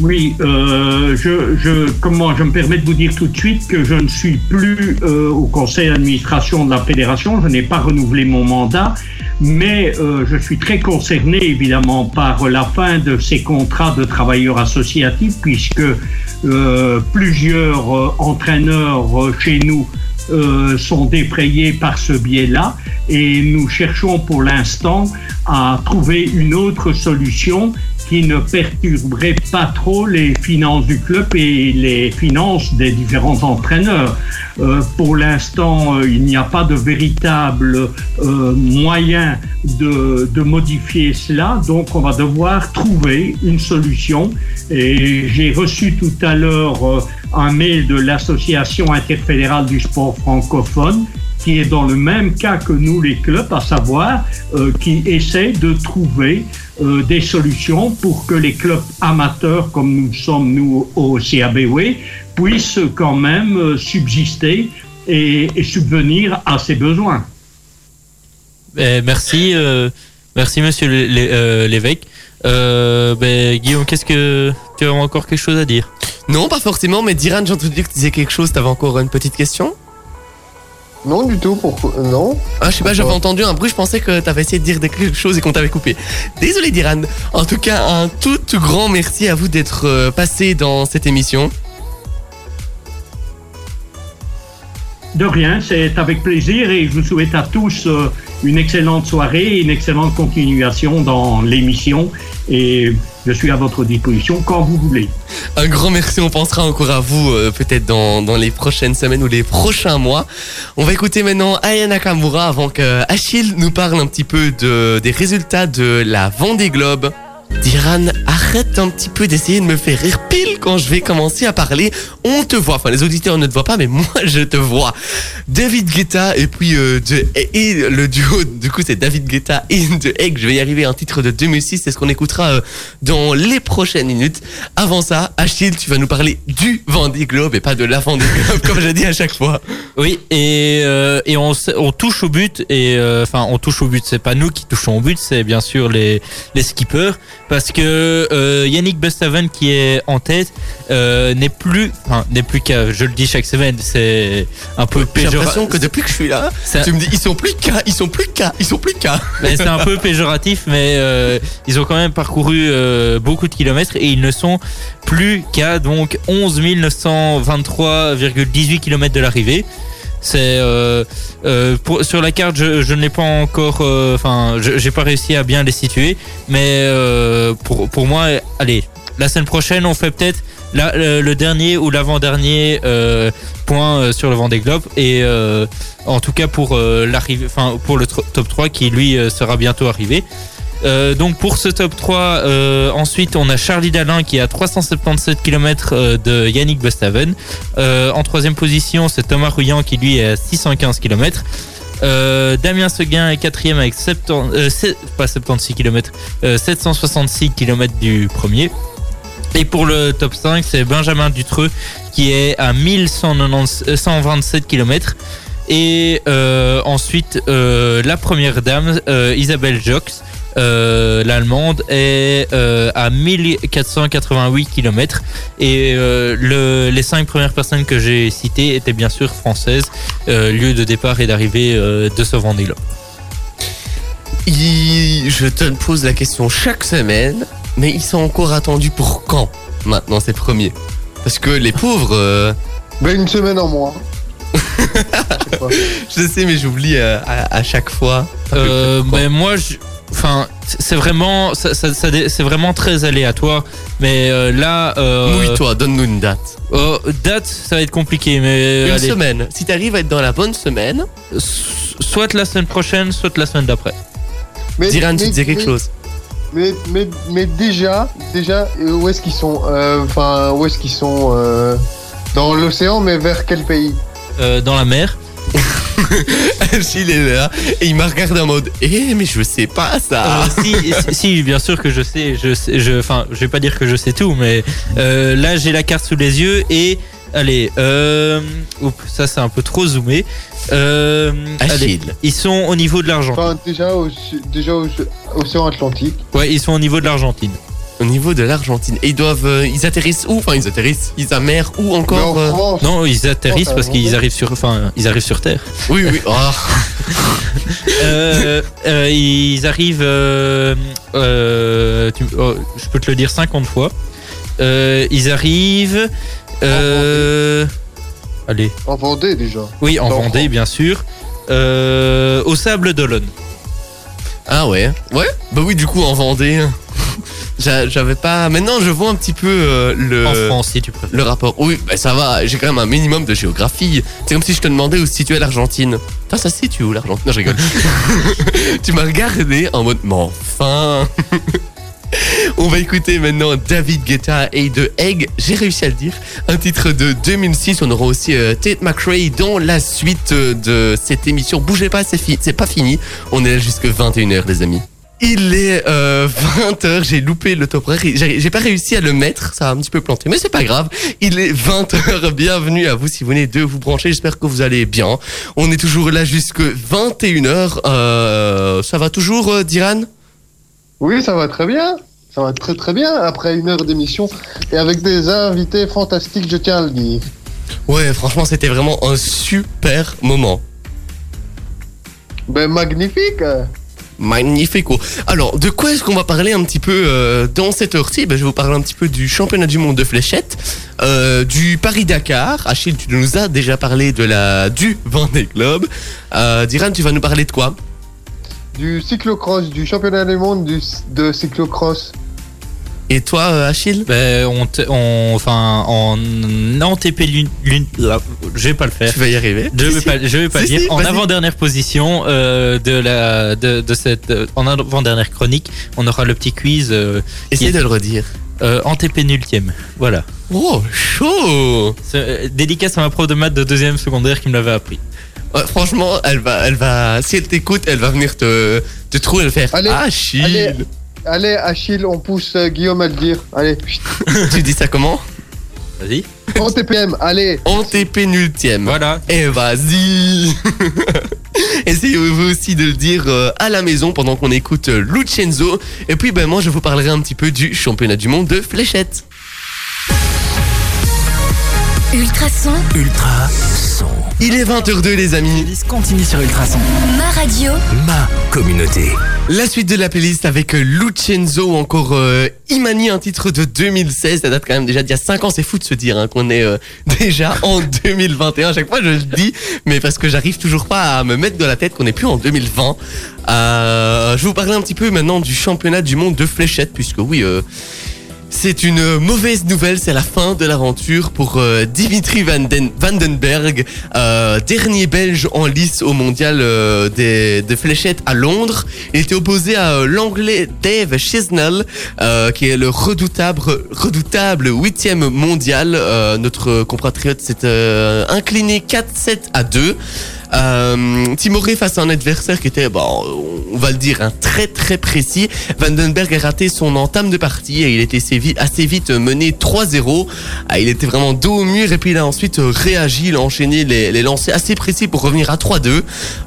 Oui, euh, je, je, comment, je me permets de vous dire tout de suite que je ne suis plus euh, au conseil d'administration de la fédération, je n'ai pas renouvelé mon mandat, mais euh, je suis très concerné évidemment par la fin de ces contrats de travailleurs associatifs, puisque euh, plusieurs euh, entraîneurs euh, chez nous Euh, sont défrayés par ce biais-là, et nous cherchons pour l'instant à trouver une autre solution qui ne perturberait pas trop les finances du club et les finances des différents entraîneurs. Euh, pour l'instant, euh, il n'y a pas de véritable euh, moyen de, de modifier cela, donc on va devoir trouver une solution. Et j'ai reçu tout à l'heure euh, un mail de l'Association interfédérale du sport francophone qui est dans le même cas que nous les clubs, à savoir euh, qui essaie de trouver euh, des solutions pour que les clubs amateurs comme nous sommes nous au C A B W puissent quand même euh, subsister et, et subvenir à ses besoins. Eh, merci, euh, merci Monsieur l'é- l'é- euh, l'évêque. Euh, ben, Guillaume, qu'est-ce que tu as encore quelque chose à dire? Non, pas forcément, mais Diran, j'ai entendu que tu disais quelque chose, t'avais encore une petite question? Non, du tout, pourquoi? Non. Ah, je sais pas, j'avais entendu un bruit, je pensais que t'avais essayé de dire quelque chose et qu'on t'avait coupé. Désolé, Diran. En tout cas, un tout grand merci à vous d'être passé dans cette émission. De rien, c'est avec plaisir et je vous souhaite à tous une excellente soirée, une excellente continuation dans l'émission et je suis à votre disposition quand vous voulez. Un grand merci, on pensera encore à vous euh, peut-être dans, dans les prochaines semaines ou les prochains mois. On va écouter maintenant Aya Nakamura avant qu'Achille nous parle un petit peu de, des résultats de la Vendée Globe. Diran, arrête un petit peu d'essayer de me faire rire pile quand je vais commencer à parler. On te voit, enfin les auditeurs ne te voient pas, mais moi je te vois. David Guetta et puis euh, de, et, et le duo, du coup c'est David Guetta et The Egg. Je vais y arriver, un titre de deux mille six, c'est ce qu'on écoutera euh, dans les prochaines minutes. Avant ça, Achille, tu vas nous parler du Vendée Globe et pas de la Vendée Globe comme je dis à chaque fois. Oui, et, euh, et on, on touche au but, et enfin euh, on touche au but, c'est pas nous qui touchons au but, c'est bien sûr les, les skippers. Parce que euh, Yannick Bestaven qui est en tête euh, n'est plus, enfin n'est plus qu'à, je le dis chaque semaine, c'est un peu péjoratif. J'ai l'impression que depuis que je suis là, c'est tu un... me dis ils sont plus qu'à, ils sont plus qu'à, ils sont plus qu'à. Mais c'est un peu péjoratif, mais euh, ils ont quand même parcouru euh, beaucoup de kilomètres et ils ne sont plus qu'à donc onze mille neuf cent vingt-trois virgule dix-huit kilomètres de l'arrivée. C'est euh, euh, pour, sur la carte, je, je ne l'ai pas encore. Enfin, euh, je j'ai pas réussi à bien les situer. Mais euh, pour pour moi, allez, la semaine prochaine, on fait peut-être la, le, le dernier ou l'avant-dernier euh, point euh, sur le Vendée Globe. Et euh, en tout cas pour euh, l'arrivée, enfin pour le top trois qui lui euh, sera bientôt arrivé. Euh, donc pour ce top trois, euh, ensuite on a Charlie Dalin qui est à trois cent soixante-dix-sept kilomètres euh, de Yannick Bestaven. Euh, en troisième position, c'est Thomas Rouillant qui lui est à six cent quinze kilomètres. Euh, Damien Seguin est quatrième avec septante, euh, sept, pas soixante-seize kilomètres, euh, sept cent soixante-six kilomètres du premier. Et pour le top cinq, c'est Benjamin Dutreux qui est à mille cent vingt-sept kilomètres. Et euh, ensuite euh, la première dame, euh, Isabelle Jox, euh, l'allemande est euh, à mille quatre cent quatre-vingt-huit kilomètres et euh, le, les cinq premières personnes que j'ai citées étaient bien sûr françaises, euh, lieu de départ et d'arrivée euh, de ce Vendée Globe. Il... Je te pose la question chaque semaine, mais ils sont encore attendus pour quand maintenant ces premiers? Parce que les pauvres... Euh... Ben une semaine en moins. Je sais, mais j'oublie à, à, à chaque fois. Euh, ben moi, je... enfin, c'est vraiment, ça, ça, ça, c'est vraiment très aléatoire. Mais euh, là, euh... mouille-toi, donne-nous une date. Euh, date, ça va être compliqué, mais une allez. Semaine. Si t'arrives à être dans la bonne semaine, soit la semaine prochaine, soit la semaine d'après. Mais, Diran, tu disais quelque mais, chose. Mais, mais, mais déjà, déjà, où est-ce qu'ils sont? Enfin, euh, où est-ce qu'ils sont euh, dans l'océan, mais vers quel pays? Euh, dans la mer. Il est là et il m'a regardé en mode eh mais je sais pas ça. euh, si, si, si bien sûr que je sais, je sais, je, enfin je vais pas dire que je sais tout, mais euh, là j'ai la carte sous les yeux et allez euh, oups, ça c'est un peu trop zoomé. euh, allez, ils sont au niveau de l'Argentine, enfin, déjà au, déjà au, océan Atlantique. Ouais, ils sont au niveau de l'Argentine. Au niveau de l'Argentine. Et ils doivent, euh, ils atterrissent où? Enfin, ils atterrissent, ils amèrent où encore? euh... Non, ils atterrissent parce qu'ils arrivent sur, enfin, ils arrivent sur Terre. Oui, oui. Oh. euh, euh, ils arrivent. Euh, euh, tu, oh, je peux te le dire cinquante fois. Euh, ils arrivent. Euh, en allez. En Vendée déjà. Oui, en Dans Vendée France. Bien sûr. Euh, au Sable d'Olonne. Ah ouais. Ouais. Bah oui, du coup en Vendée. J'avais pas. Maintenant, je vois un petit peu euh, le. En France, si tu préfères. Le rapport. Oui, bah ça va. J'ai quand même un minimum de géographie. C'est comme si je te demandais où se situait l'Argentine. Putain, ça se situe où l'Argentine? Non, je rigole. Tu m'as regardé en mode. Mais enfin. On va écouter maintenant David Guetta et The Egg. J'ai réussi à le dire. Un titre de deux mille six. On aura aussi euh, Tate McRae dans la suite euh, de cette émission. Bougez pas, c'est, fi- c'est pas fini. On est là jusqu'à vingt et une heures, les amis. Il est euh, vingt heures, j'ai loupé le top, j'ai, j'ai pas réussi à le mettre, ça a un petit peu planté, mais c'est pas grave. Il est vingt heures, bienvenue à vous si vous venez de vous brancher, j'espère que vous allez bien. On est toujours là jusque vingt et une heures, euh, ça va toujours euh, Diran? Oui, ça va très bien, ça va très très bien après une heure d'émission et avec des invités fantastiques, je tiens à le dire. Ouais, franchement c'était vraiment un super moment. Ben magnifique. Magnifico. Alors, de quoi est-ce qu'on va parler un petit peu euh, dans cette heure-ci? Ben, je vais vous parler un petit peu du championnat du monde de fléchettes, euh, du Paris-Dakar. Achille, tu nous as déjà parlé de la du Vendée Globe. Euh, Diran, tu vas nous parler de quoi? Du cyclocross, du championnat du monde du, de cyclocross. Et toi, euh, Achille? Ben, on, t- on, enfin, en A T P l'une, l'une, là, je vais pas le faire. Tu vas y arriver. Je si vais si. pas, je vais pas si dire. Si, en vas-y. Avant-dernière position euh, de la, de, de cette, euh, en avant-dernière chronique, on aura le petit quiz. Euh, Essayez de le redire. Euh, antépénultième, voilà. Oh, chaud. Euh, dédicace à ma prof de maths de deuxième secondaire qui me l'avait appris. Euh, franchement, elle va, elle va, si elle t'écoute, elle va venir te, te trouver, le faire. Allez, Achille. Allez. Allez Achille, on pousse euh, Guillaume à le dire. Allez. Tu dis ça comment? Vas-y. En T P M, allez. En T P nultième. Voilà. Et vas-y. Essayez-vous aussi de le dire euh, à la maison pendant qu'on écoute euh, Lucenzo. Et puis ben moi je vous parlerai un petit peu du championnat du monde de fléchettes. Ultrason. Ultrason. Il est vingt heures deux les amis. La playlist continue sur Ultrason. Ma radio. Ma communauté. La suite de la playlist avec Lucenzo, encore euh, Imani, un titre de deux mille seize. Ça date quand même déjà d'il y a cinq ans. C'est fou de se dire hein, qu'on est euh, déjà en deux mille vingt et un. À chaque fois je le dis, mais parce que j'arrive toujours pas à me mettre dans la tête qu'on n'est plus en deux mille vingt. Euh, je vais vous parler un petit peu maintenant du championnat du monde de fléchettes, puisque oui... Euh, c'est une mauvaise nouvelle, c'est la fin de l'aventure pour euh, Dimitri Van den, Van den Bergh, euh, dernier Belge en lice au mondial euh, des, des fléchettes à Londres. Il était opposé à euh, l'anglais Dave Chisnell, euh, qui est le redoutable, redoutable huitième mondial. Euh, notre compatriote s'est euh, incliné quatre sept à deux. Euh, Timoré face à un adversaire qui était, bon, on va le dire, hein, très très précis. Van den Bergh a raté son entame de partie et il était assez vite mené trois zéro. Ah, il était vraiment dos au mur et puis il a ensuite réagi, il a enchaîné les, les lancers assez précis pour revenir à trois deux.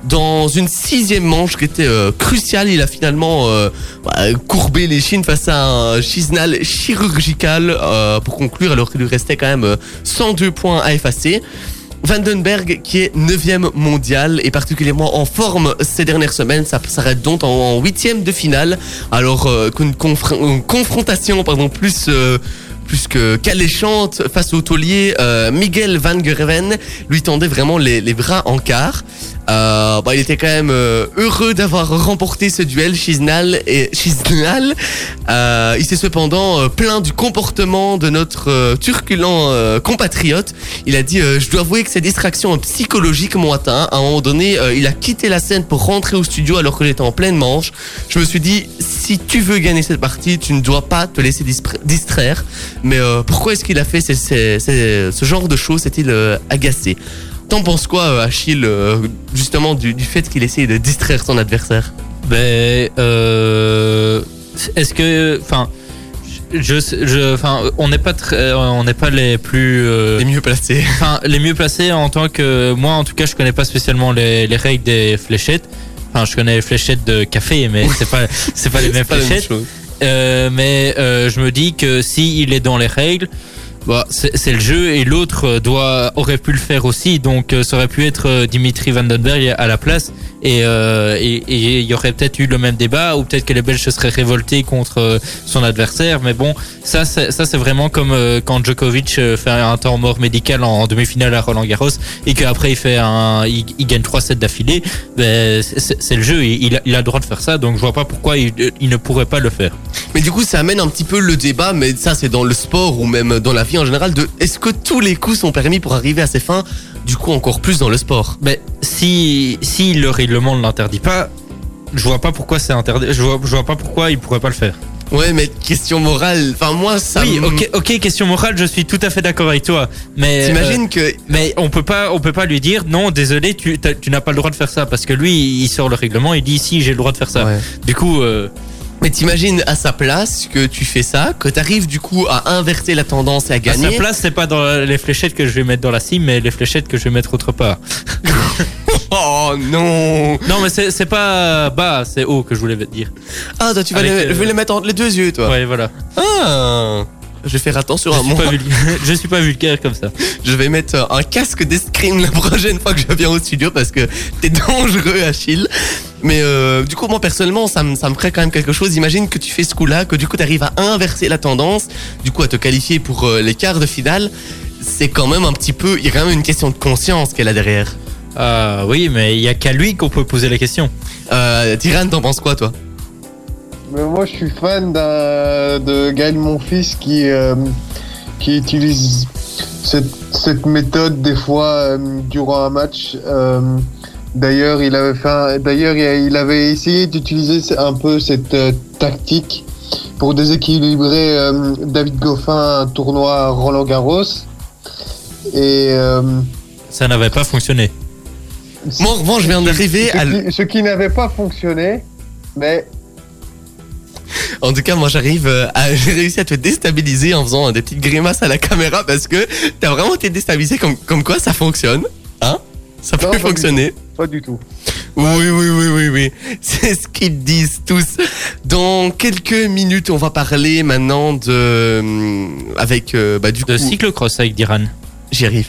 Dans une sixième manche qui était euh, cruciale, il a finalement euh, bah, courbé les chines face à un chisnal chirurgical euh, pour conclure, alors qu'il lui restait quand même cent deux points à effacer. Van den Bergh qui est neuvième mondial et particulièrement en forme ces dernières semaines, ça s'arrête donc en huitième de finale, alors euh, qu'une confr- une confrontation pardon, plus... Euh plus que qu'alléchante face au taulier euh, Miguel Van Gerven lui tendait vraiment les, les bras en quart. Euh, bah, il était quand même euh, heureux d'avoir remporté ce duel Chisnal et Chisnal. Euh, il s'est cependant euh, plaint du comportement de notre euh, turbulent euh, compatriote. Il a dit euh, « Je dois avouer que ces distractions psychologiques m'ont atteint. À un moment donné, euh, il a quitté la scène pour rentrer au studio alors que j'étais en pleine manche. Je me suis dit « Si tu veux gagner cette partie, tu ne dois pas te laisser dispra- distraire. » Mais euh, pourquoi est-ce qu'il a fait ces, ces, ces, ce genre de choses? S'est-il euh, agacé? T'en penses quoi, euh, Achille, euh, justement, du, du fait qu'il essaye de distraire son adversaire? Ben, euh, est-ce que, enfin, je, je, enfin, on n'est pas, très, on n'est pas les plus euh, les mieux placés. Enfin, les mieux placés en tant que moi, en tout cas, je connais pas spécialement les, les règles des fléchettes. Enfin, je connais les fléchettes de café, mais c'est pas, c'est pas les mêmes c'est fléchettes. Pas la même chose. Euh, mais euh, je me dis que si il est dans les règles, bah, c'est, c'est le jeu et l'autre doit aurait pu le faire aussi. Donc euh, ça aurait pu être euh, Dimitri Van den Bergh à la place et il euh, et, et y aurait peut-être eu le même débat ou peut-être que les Belges se seraient révoltés contre euh, son adversaire. Mais bon, ça c'est, ça c'est vraiment comme euh, quand Djokovic fait un temps mort médical en, en demi-finale à Roland-Garros et qu'après il fait un, il, il gagne trois sets d'affilée. Ben c'est, c'est le jeu, il, il, a, il a le droit de faire ça. Donc je vois pas pourquoi il, il ne pourrait pas le faire. Mais du coup, ça amène un petit peu le débat, mais ça c'est dans le sport ou même dans la vie en général, de est-ce que tous les coups sont permis pour arriver à ses fins, du coup encore plus dans le sport. Mais si, si le règlement ne l'interdit pas, je vois pas pourquoi c'est interdit, je vois, je vois pas pourquoi il pourrait pas le faire. Ouais, mais question morale, enfin moi ça. Oui, ok, ok, question morale, je suis tout à fait d'accord avec toi. Mais t'imagines euh, que. Mais on peut pas, on peut pas lui dire non, désolé, tu, tu n'as pas le droit de faire ça, parce que lui, il sort le règlement, il dit si j'ai le droit de faire ça. Ouais. Du coup. Euh, Mais t'imagines à sa place que tu fais ça, que t'arrives du coup à inverser la tendance et à gagner. À sa place, c'est pas dans les fléchettes que je vais mettre dans la cime, mais les fléchettes que je vais mettre autre part. Oh non! Non, mais c'est, c'est pas bas, c'est haut que je voulais dire. Ah, toi, tu vas les, euh... veux les mettre entre les deux yeux, toi? Ouais, voilà. Ah! Je vais faire attention à moi. Vulga... je suis pas vulgaire comme ça. Je vais mettre un casque d'escrime la prochaine fois que je viens au studio parce que t'es dangereux, Achille. Mais euh, du coup, moi personnellement, ça me ça me crée quand même quelque chose. Imagine que tu fais ce coup-là, que du coup t'arrives à inverser la tendance, du coup à te qualifier pour euh, les quarts de finale. C'est quand même un petit peu, il y a quand même une question de conscience qu'elle a derrière. Euh, oui, mais il y a qu'à lui qu'on peut poser la question. Euh, Tyrann, t'en penses quoi, toi? Mais moi, je suis fan d'un, de Gaël Monfils qui euh, qui utilise cette cette méthode des fois euh, durant un match. Euh, d'ailleurs, il avait fait un, d'ailleurs il avait essayé d'utiliser un peu cette euh, tactique pour déséquilibrer euh, David Goffin à un tournoi à Roland-Garros et euh, ça n'avait pas fonctionné. Moi, en revanche, je viens d'arriver à ce qui, ce qui n'avait pas fonctionné, mais en tout cas, moi, j'arrive à, j'ai réussi à te déstabiliser en faisant des petites grimaces à la caméra parce que t'as vraiment été déstabilisé comme, comme quoi ça fonctionne, hein? Ça peut non, pas fonctionner. Du tout. Pas du tout. Oui, oui, oui, oui, oui. C'est ce qu'ils disent tous. Dans quelques minutes, on va parler maintenant de, avec, bah, du coup. De cyclocross avec Diran. J'y arrive.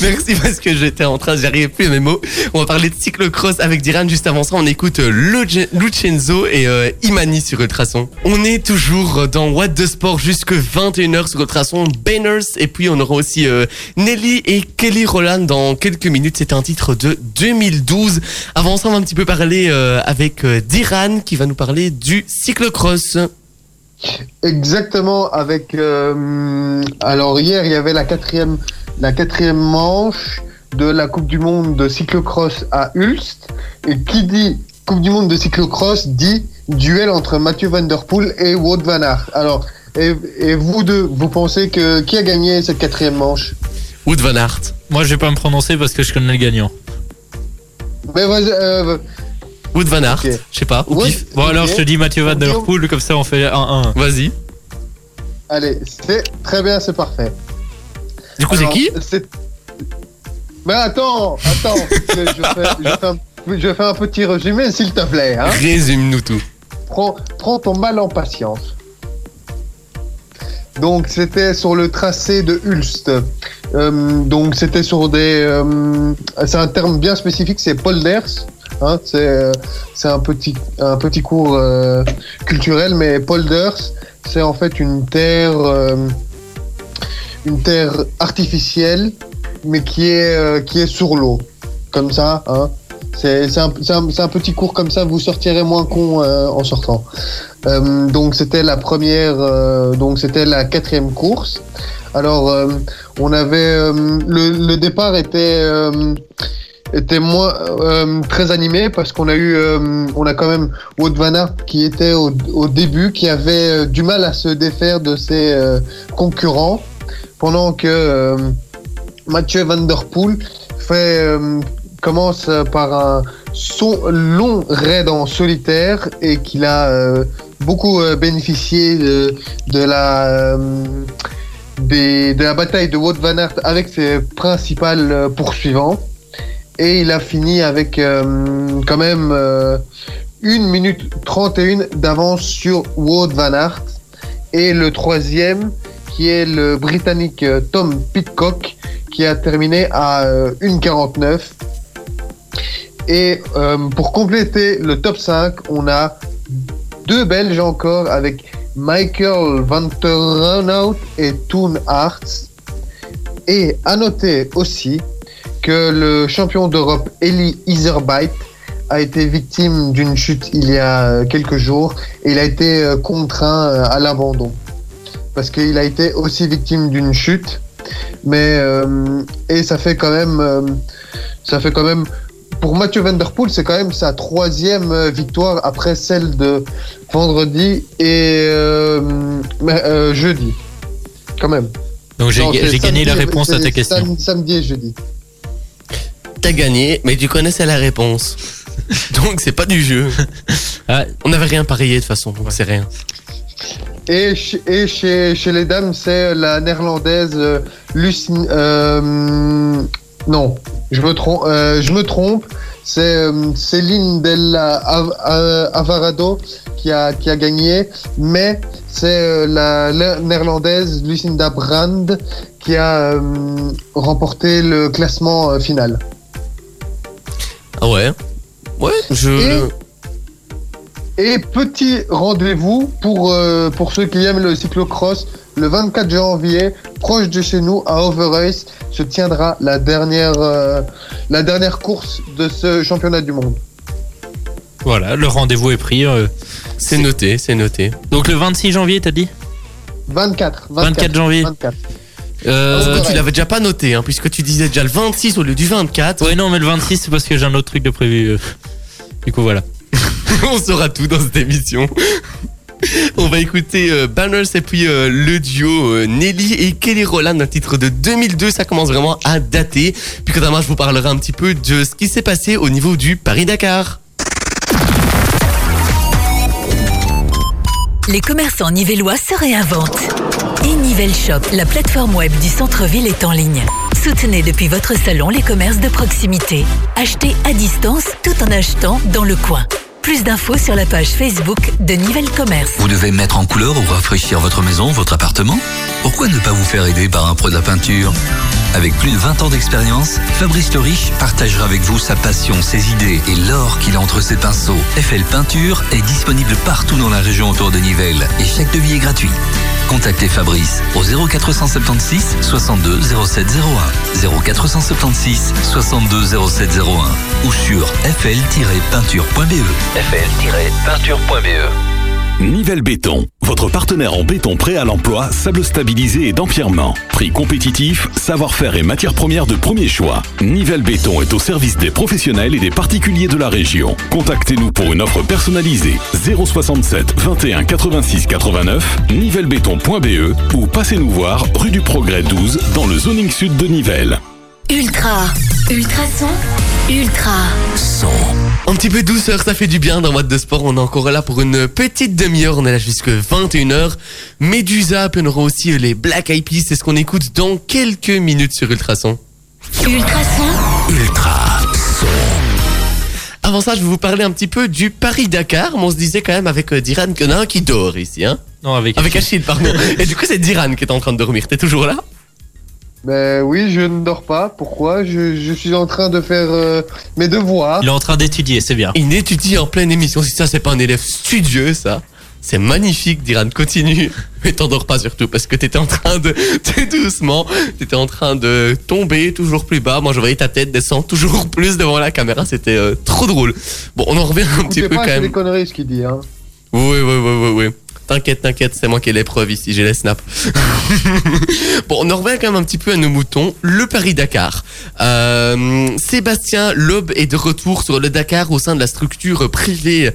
Merci parce que j'étais en train, j'arrivais plus à mes mots. On va parler de cyclocross avec Diran. Juste avant ça, on écoute Lucenzo et euh, Imani sur Ultrason. On est toujours dans What the Sport jusque vingt et une heures sur Ultrason. Banners. Et puis on aura aussi euh, Nelly et Kelly Roland dans quelques minutes. C'est un titre de deux mille douze. Avant ça, on va un petit peu parler euh, avec euh, Diran qui va nous parler du cyclocross. Exactement, avec euh, alors hier il y avait la quatrième la quatrième manche de la Coupe du Monde de cyclocross à Hulst, et qui dit Coupe du Monde de cyclocross dit duel entre Mathieu Van Der Poel et Wout Van Aert. Alors et, et vous deux, vous pensez que qui a gagné cette quatrième manche? Wout Van Aert. Moi je vais pas me prononcer parce que je connais le gagnant. Mais moi, euh... Wout Van Aert, okay. Je sais pas. Wood, bon, okay. Alors je te dis Mathieu Van Der Poel, comme ça on fait un un. Vas-y. Allez, c'est très bien, c'est parfait. Du coup, alors, c'est qui c'est... Mais attends, attends, je, fais, je, fais un, je fais un petit résumé, s'il te plaît. Hein. Résume-nous tout. Prends, prends ton mal en patience. Donc, c'était sur le tracé de Hulst. Euh, donc, c'était sur des... Euh, c'est un terme bien spécifique, c'est polders. Hein, c'est, c'est un petit, un petit cours euh, culturel, mais polders, c'est en fait une terre, euh, une terre artificielle, mais qui est euh, qui est sur l'eau, comme ça. Hein. C'est c'est un, c'est un c'est un petit cours comme ça. Vous sortirez moins con euh, en sortant. Euh, donc c'était la première, euh, donc c'était la quatrième course. Alors euh, on avait euh, le le départ était euh, était moins euh, très animé parce qu'on a eu euh, on a quand même Wout Van Aert qui était au au début, qui avait euh, du mal à se défaire de ses euh, concurrents, pendant que euh, Mathieu Van Der Poel fait, euh, commence par un son, long raid en solitaire et qu'il a euh, beaucoup euh, bénéficié de, de, la, euh, des, de la bataille de Wout Van Aert avec ses principaux euh, poursuivants. Et il a fini avec euh, quand même euh, une minute trente et une d'avance sur Wout Van Aert. Et le troisième, qui est le Britannique euh, Tom Pidcock, qui a terminé à une quarante-neuf. Et euh, pour compléter le top cinq, on a deux Belges encore avec Michael Van der Runout et Toon Hartz. Et à noter aussi que le champion d'Europe Elie Iserbyte a été victime d'une chute il y a quelques jours et il a été contraint à l'abandon parce qu'il a été aussi victime d'une chute. Mais euh, et ça fait quand même, euh, ça fait quand même pour Mathieu Van Der Poel, c'est quand même sa troisième victoire après celle de vendredi et euh, euh, jeudi, quand même. Donc j'ai, non, j'ai gagné la réponse à ta question. Sam, samedi et jeudi. T'as gagné, mais tu connaissais la réponse. Donc c'est pas du jeu. Ah, on n'avait rien parié de toute façon, donc ouais. C'est rien. Et, et chez, chez les dames, c'est la néerlandaise euh, Lucie... Euh, non, je me, trompe, euh, je me trompe. C'est euh, Céline Della Avarado qui a, qui a gagné. Mais c'est euh, la, la néerlandaise Lucinda Brand qui a euh, remporté le classement euh, final. Ah ouais. Ouais, je... Et... Et petit rendez-vous pour, euh, pour ceux qui aiment le cyclocross, le vingt-quatre janvier, proche de chez nous, à Overijse, se tiendra la dernière, euh, la dernière course de ce championnat du monde. Voilà, le rendez-vous est pris. Euh, c'est, c'est noté, c'est noté. Donc le vingt-six janvier, t'as dit vingt-quatre janvier vingt-quatre. Euh, tu l'avais déjà pas noté, hein, puisque tu disais déjà le vingt-six au lieu du vingt-quatre. Ouais, non, mais le vingt-six, c'est parce que j'ai un autre truc de prévu. Euh. Du coup, voilà. On saura tout dans cette émission. On va écouter euh, Banners et puis euh, le duo euh, Nelly et Kelly Rowland, un titre de deux mille deux. Ça commence vraiment à dater. Puis quand même, je vous parlerai un petit peu de ce qui s'est passé au niveau du Paris-Dakar. Les commerçants nivellois se réinventent. E-Nivelles Shop, la plateforme web du centre-ville, est en ligne. Soutenez depuis votre salon les commerces de proximité. Achetez à distance tout en achetant dans le coin. Plus d'infos sur la page Facebook de Nivelles Commerce. Vous devez mettre en couleur ou rafraîchir votre maison, votre appartement ? Pourquoi ne pas vous faire aider par un pro de la peinture ? Avec plus de vingt ans d'expérience, Fabrice Le Riche partagera avec vous sa passion, ses idées et l'or qu'il a entre ses pinceaux. F L Peinture est disponible partout dans la région autour de Nivelles et chaque devis est gratuit. Contactez Fabrice au zéro quatre sept six soixante-deux zéro sept zéro un zéro quatre sept six soixante-deux zéro sept zéro un ou sur f l tiret peinture point b e f l tiret peinture point b e. Nivelles Béton, votre partenaire en béton prêt à l'emploi, sable stabilisé et d'empierrement. Prix compétitif, savoir-faire et matières premières de premier choix. Nivelles Béton est au service des professionnels et des particuliers de la région. Contactez-nous pour une offre personnalisée. zéro soixante-sept vingt et un quatre-vingt-six quatre-vingt-neuf nivelles béton point b e ou passez-nous voir rue du Progrès douze dans le zoning sud de Nivelles. Ultra, Ultrason, Ultrason. Un petit peu de douceur, ça fait du bien dans What de Sport. On est encore là pour une petite demi-heure. On est là jusqu'à vingt et une heures. Médusa, puis on aura aussi les Black Eyed Peas. C'est ce qu'on écoute dans quelques minutes sur Ultrason. Ultrason. Ultrason. Avant ça, je vais vous parler un petit peu du Paris-Dakar. Mais on se disait quand même avec Diran qu'il y en a un qui dort ici, hein. Non, avec Achille. Avec Achille, pardon. Et du coup, c'est Diran qui est en train de dormir. T'es toujours là? Ben oui, je ne dors pas. Pourquoi ? je, je suis en train de faire euh, mes devoirs. Il est en train d'étudier, c'est bien. Il étudie en pleine émission. Si ça, c'est pas un élève studieux, ça. C'est magnifique, Diran, continue. Mais t'endors pas surtout, parce que t'étais en train de... T'es doucement, t'étais en train de tomber toujours plus bas. Moi, je voyais ta tête descendre toujours plus devant la caméra. C'était euh, trop drôle. Bon, on en revient un petit peu quand même. C'est pas les conneries, ce qu'il dit, hein. Oui, oui, oui, oui, oui. T'inquiète, t'inquiète, c'est moi qui ai l'épreuve ici, j'ai les snaps. Bon, on en revient quand même un petit peu à nos moutons. Le Paris-Dakar. Euh, Sébastien Loeb est de retour sur le Dakar au sein de la structure privée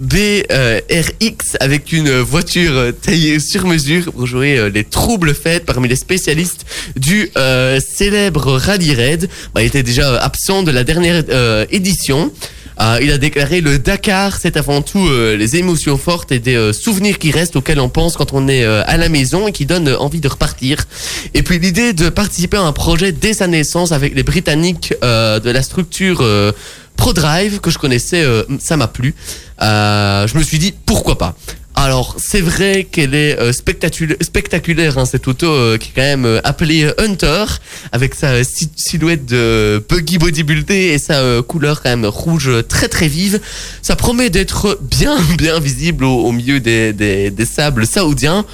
B R X avec une voiture taillée sur mesure pour jouer les troubles faits parmi les spécialistes du euh, célèbre Rally Raid. Bah, il était déjà absent de la dernière euh, édition. Euh, il a déclaré: le Dakar, c'est avant tout euh, les émotions fortes et des euh, souvenirs qui restent, auxquels on pense quand on est euh, à la maison et qui donnent euh, envie de repartir. Et puis l'idée de participer à un projet dès sa naissance avec les Britanniques euh, de la structure euh, ProDrive que je connaissais, euh, ça m'a plu. Euh, je me suis dit pourquoi pas. Alors c'est vrai qu'elle est euh, spectaculaire, spectaculaire hein, cette auto euh, qui est quand même euh, appelée Hunter, avec sa euh, silhouette de buggy bodybuildé et sa euh, couleur quand même rouge très très vive. Ça promet d'être bien bien visible au, au milieu des, des, des sables saoudiens.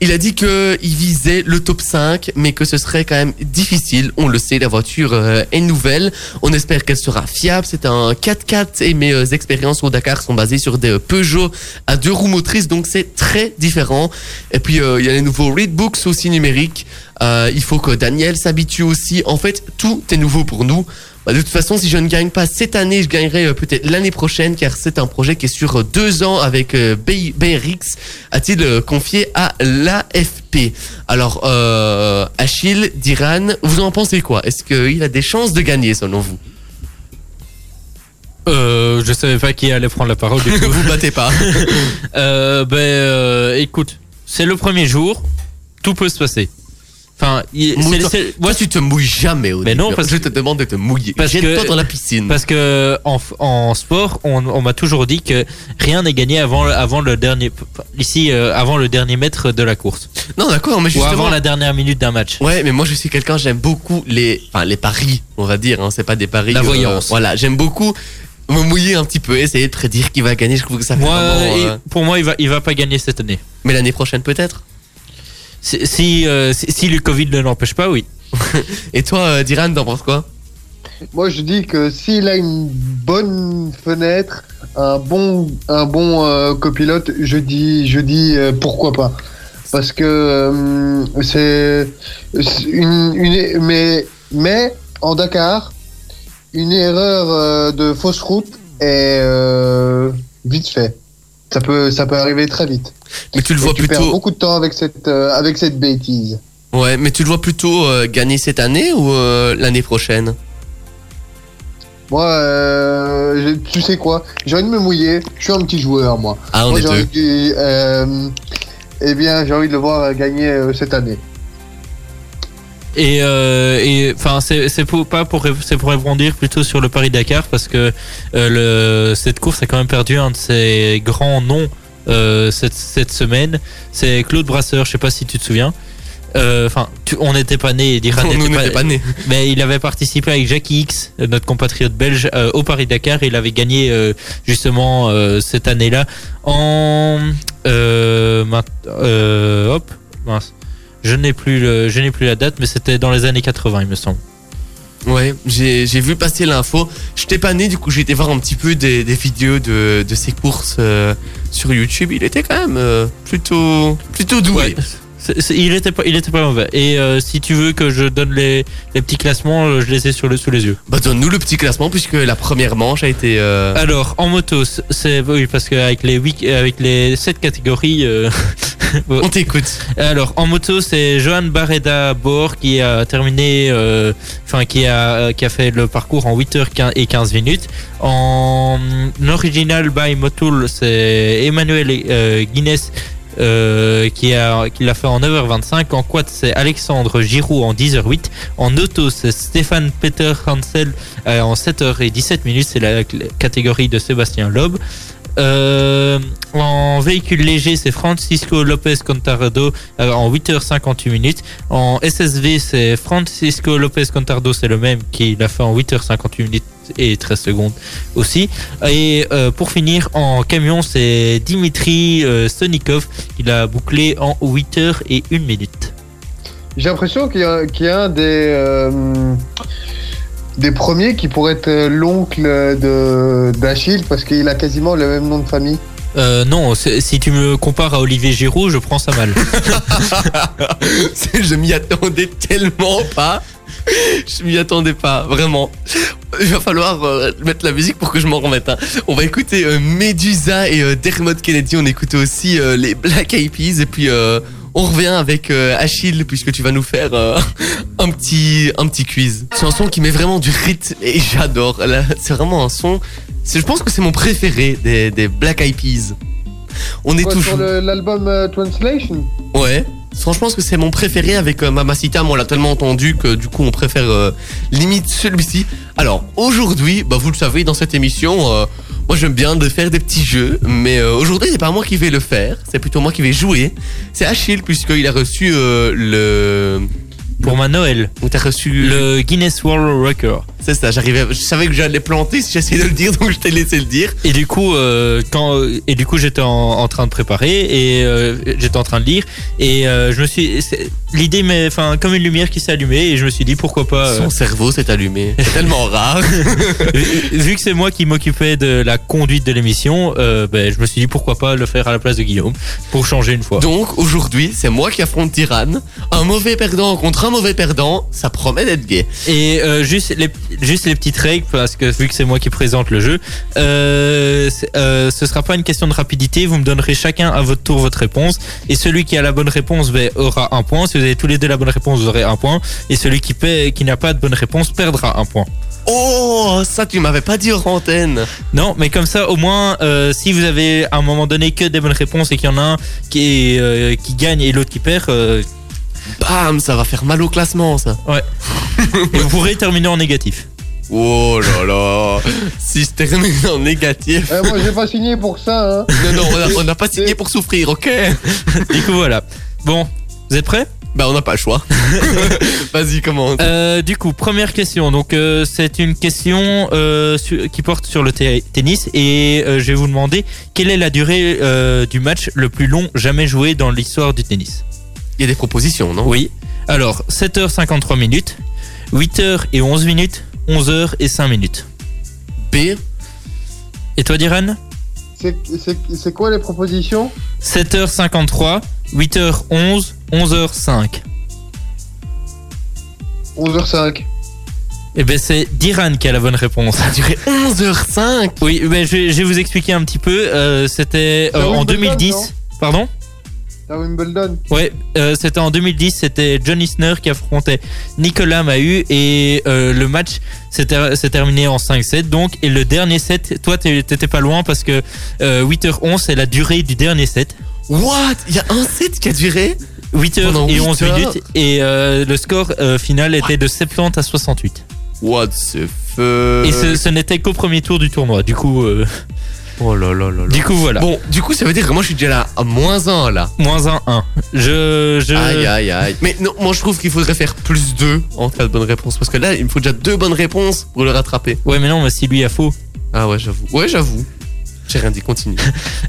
Il a dit qu'il visait le top cinq, mais que ce serait quand même difficile. On le sait, la voiture est nouvelle. On espère qu'elle sera fiable. C'est un quatre quatre et mes expériences au Dakar sont basées sur des Peugeot à deux roues motrices, donc c'est très différent. Et puis, euh, il y a les nouveaux readbooks aussi numériques. Euh, il faut que Daniel s'habitue aussi. En fait, tout est nouveau pour nous. Bah, de toute façon, si je ne gagne pas cette année, je gagnerai euh, peut-être l'année prochaine, car c'est un projet qui est sur euh, deux ans avec euh, B R X, a-t-il euh, confié à l'A F P. Alors, euh, Achille, Diran, vous en pensez quoi ? Est-ce qu'il a des chances de gagner, selon vous ? Euh, je savais pas qui allait prendre la parole, du coup. Vous battez pas. euh, ben, bah, euh, écoute, c'est le premier jour, tout peut se passer. Enfin, il, c'est, c'est, moi, toi, tu te mouilles jamais au mais début. Non, parce que je te demande de te mouiller. Jette-toi dans la piscine. Parce que en, en sport, on, on m'a toujours dit que rien n'est gagné avant, avant le dernier ici, euh, avant le dernier mètre de la course. Non, d'accord, mais justement, ou avant la dernière minute d'un match. Ouais, mais moi, je suis quelqu'un, j'aime beaucoup les, enfin, les paris, on va dire. Hein, c'est pas des paris. La voyance. Euh, voilà, j'aime beaucoup me mouiller un petit peu, essayer de prédire qui va gagner. Je trouve que ça fait moi, vraiment, euh... pour moi, il va, il va pas gagner cette année. Mais l'année prochaine, peut-être. Si, si, euh, si, si le Covid ne l'empêche pas, oui. Et toi, euh, Diran, t'en penses quoi ? Moi, je dis que s'il a une bonne fenêtre, un bon, un bon euh, copilote, je dis, je dis euh, pourquoi pas. Parce que euh, c'est, c'est une, une mais, mais en Dakar, une erreur euh, de fausse route est euh, vite fait. Ça peut, ça peut arriver très vite. Mais tu le vois, tu plutôt perds beaucoup de temps avec cette, euh, avec cette bêtise. Ouais, mais tu le vois plutôt euh, gagner cette année ou euh, l'année prochaine ? Moi, euh, tu sais quoi ? J'ai envie de me mouiller. Je suis un petit joueur, moi. Ah, on moi, est j'ai deux. Envie de, euh, eh bien, j'ai envie de le voir gagner euh, cette année. Et enfin, euh, c'est, c'est pour pas pour c'est pour rebondir plutôt sur le Paris-Dakar, parce que euh, le, cette course a quand même perdu un de ses grands noms euh, cette cette semaine. C'est Claude Brasseur. Je sais pas si tu te souviens. Enfin, euh, on n'était pas né. Diran n'était pas, pas né. Mais il avait participé avec Jackie X, notre compatriote belge, euh, au Paris-Dakar. Et il avait gagné euh, justement euh, cette année-là en euh, euh, hop mince. Je n'ai plus le, je n'ai plus la date, mais c'était dans les années quatre-vingts, il me semble. Ouais, j'ai, j'ai vu passer l'info. J'étais pas né, du coup j'ai été voir un petit peu des, des vidéos de, de ses courses euh, sur YouTube. Il était quand même euh, plutôt, plutôt doué. Ouais. C'est, c'est, il était pas, il était pas mauvais. Et euh, si tu veux que je donne les, les petits classements, je les ai sur le, sous les yeux. Bah donne-nous le petit classement, puisque la première manche a été. Euh... Alors en moto, c'est oui parce qu'avec les huit, avec les sept catégories. Euh... On t'écoute. Alors, en moto, c'est Johan Barreda-Bor qui a terminé, euh, enfin, qui a, qui a fait le parcours en huit heures quinze minutes. En original by Motul, c'est Emmanuel euh, Guinness euh, qui, a, qui l'a fait en neuf heures vingt-cinq. En quad, c'est Alexandre Giroud en dix heures huit. En auto, c'est Stéphane Peter Hansel euh, en sept heures dix-sept minutes. C'est la catégorie de Sébastien Loeb. Euh, en véhicule léger, c'est Francisco Lopez Contardo euh, en huit heures cinquante-huit minutes. En S S V, c'est Francisco Lopez Contardo, c'est le même qui l'a fait en huit heures cinquante-huit minutes et treize secondes aussi. Et euh, pour finir, en camion, c'est Dimitri euh, Sonikov qui l'a bouclé en huit heures et une minute. J'ai l'impression qu'il y a, qu'il y a un des euh, des premiers qui pourrait être l'oncle de, d'Achille parce qu'il a quasiment le même nom de famille. Euh, non, si tu me compares à Olivier Giroud, je prends ça mal. Je m'y attendais tellement pas. Je m'y attendais pas, vraiment. Il va falloir euh, mettre la musique pour que je m'en remette. Hein. On va écouter euh, Medusa et euh, Dermot Kennedy. On écoute aussi euh, les Black Eyed Peas et puis euh, on revient avec euh, Achille puisque tu vas nous faire euh, un petit un petit quiz. C'est un son qui met vraiment du rythme et j'adore. Là, c'est vraiment un son. C'est, je pense que c'est mon préféré des, des Black Eyed Peas. On est toujours sur le, l'album euh, Translation. Ouais. Franchement, je pense que c'est mon préféré avec euh, Mamacita. Moi, on l'a tellement entendu que du coup, on préfère euh, limite celui-ci. Alors, aujourd'hui, bah, vous le savez, dans cette émission, euh, moi, j'aime bien de faire des petits jeux. Mais euh, aujourd'hui, c'est pas moi qui vais le faire. C'est plutôt moi qui vais jouer. C'est Achille, puisqu'il a reçu euh, le... Pour ma Noël. Où t'as reçu... Le Guinness World Record. C'est ça, j'arrivais... Je savais que j'allais planter si j'essayais de le dire, donc je t'ai laissé le dire. Et du coup, euh, quand... et du coup j'étais en, en train de préparer, et euh, j'étais en train de lire, et euh, je me suis... C'est... L'idée, mais, enfin, comme une lumière qui s'est allumée, et je me suis dit, pourquoi pas... Euh... Son cerveau s'est allumé. C'est tellement rare. Vu que c'est moi qui m'occupais de la conduite de l'émission, euh, ben, je me suis dit, pourquoi pas le faire à la place de Guillaume, pour changer une fois. Donc, aujourd'hui, c'est moi qui affronte Tyrann. Un mauvais perdant contre un mauvais perdant, ça promet d'être gay. Et euh, juste les juste les petites règles parce que vu que c'est moi qui présente le jeu, euh, euh, ce sera pas une question de rapidité. Vous me donnerez chacun à votre tour votre réponse et celui qui a la bonne réponse ben, aura un point. Si vous avez tous les deux la bonne réponse, vous aurez un point et celui qui paie, qui n'a pas de bonne réponse perdra un point. Oh, ça tu m'avais pas dit hors antenne. Non, mais comme ça au moins, euh, si vous avez à un moment donné que des bonnes réponses et qu'il y en a un qui est, euh, qui gagne et l'autre qui perd. Euh, Bam, ça va faire mal au classement, ça. Ouais. Et vous pourrez terminer en négatif. Oh là là. Si je termine en négatif. Euh, moi, j'ai pas signé pour ça. Hein. Non, non, on a, on a pas signé pour souffrir, ok. Du coup, voilà. Bon, vous êtes prêts ? Bah, on n'a pas le choix. Vas-y, commence. Euh, du coup, première question. Donc, euh, c'est une question euh, su- qui porte sur le t- tennis. Et euh, je vais vous demander quelle est la durée euh, du match le plus long jamais joué dans l'histoire du tennis ? Il y a des propositions, non ? Oui. Alors, sept heures cinquante-trois minutes, huit heures et onze minutes, onze heures et cinq minutes. B. Et toi, Diran ? c'est, c'est, c'est quoi les propositions ? sept heures cinquante-trois, huit heures onze, onze heures cinq. onze heures cinq. Eh ben c'est Diran qui a la bonne réponse. Ça a duré onze heures cinq. Oui, ben je, je vais vous expliquer un petit peu. Euh, c'était euh, en deux mille dix. Pardon ? À Wimbledon. Ouais, euh, c'était en deux mille dix, c'était John Isner qui affrontait Nicolas Mahut et euh, le match s'est, ter- s'est terminé en cinq sept donc et le dernier set, toi t'étais pas loin parce que euh, huit heures onze c'est la durée du dernier set. What ? Il y a un set qui a duré huit heures et onze minutes et euh, le score euh, final était de soixante-dix à soixante-huit. What the fuck ? Et ce, ce n'était qu'au premier tour du tournoi, du coup... Euh... Oh là là là là. Du coup voilà. Bon, du coup ça veut dire que moi je suis déjà là à moins un là. moins un, un. Je, je... Aïe aïe aïe. Mais non, moi je trouve qu'il faudrait faire plus deux en cas de bonne réponse. Parce que là il me faut déjà deux bonnes réponses pour le rattraper. Ouais mais non, mais si lui a faux. Ah ouais j'avoue. Ouais j'avoue. J'ai rien dit, continue.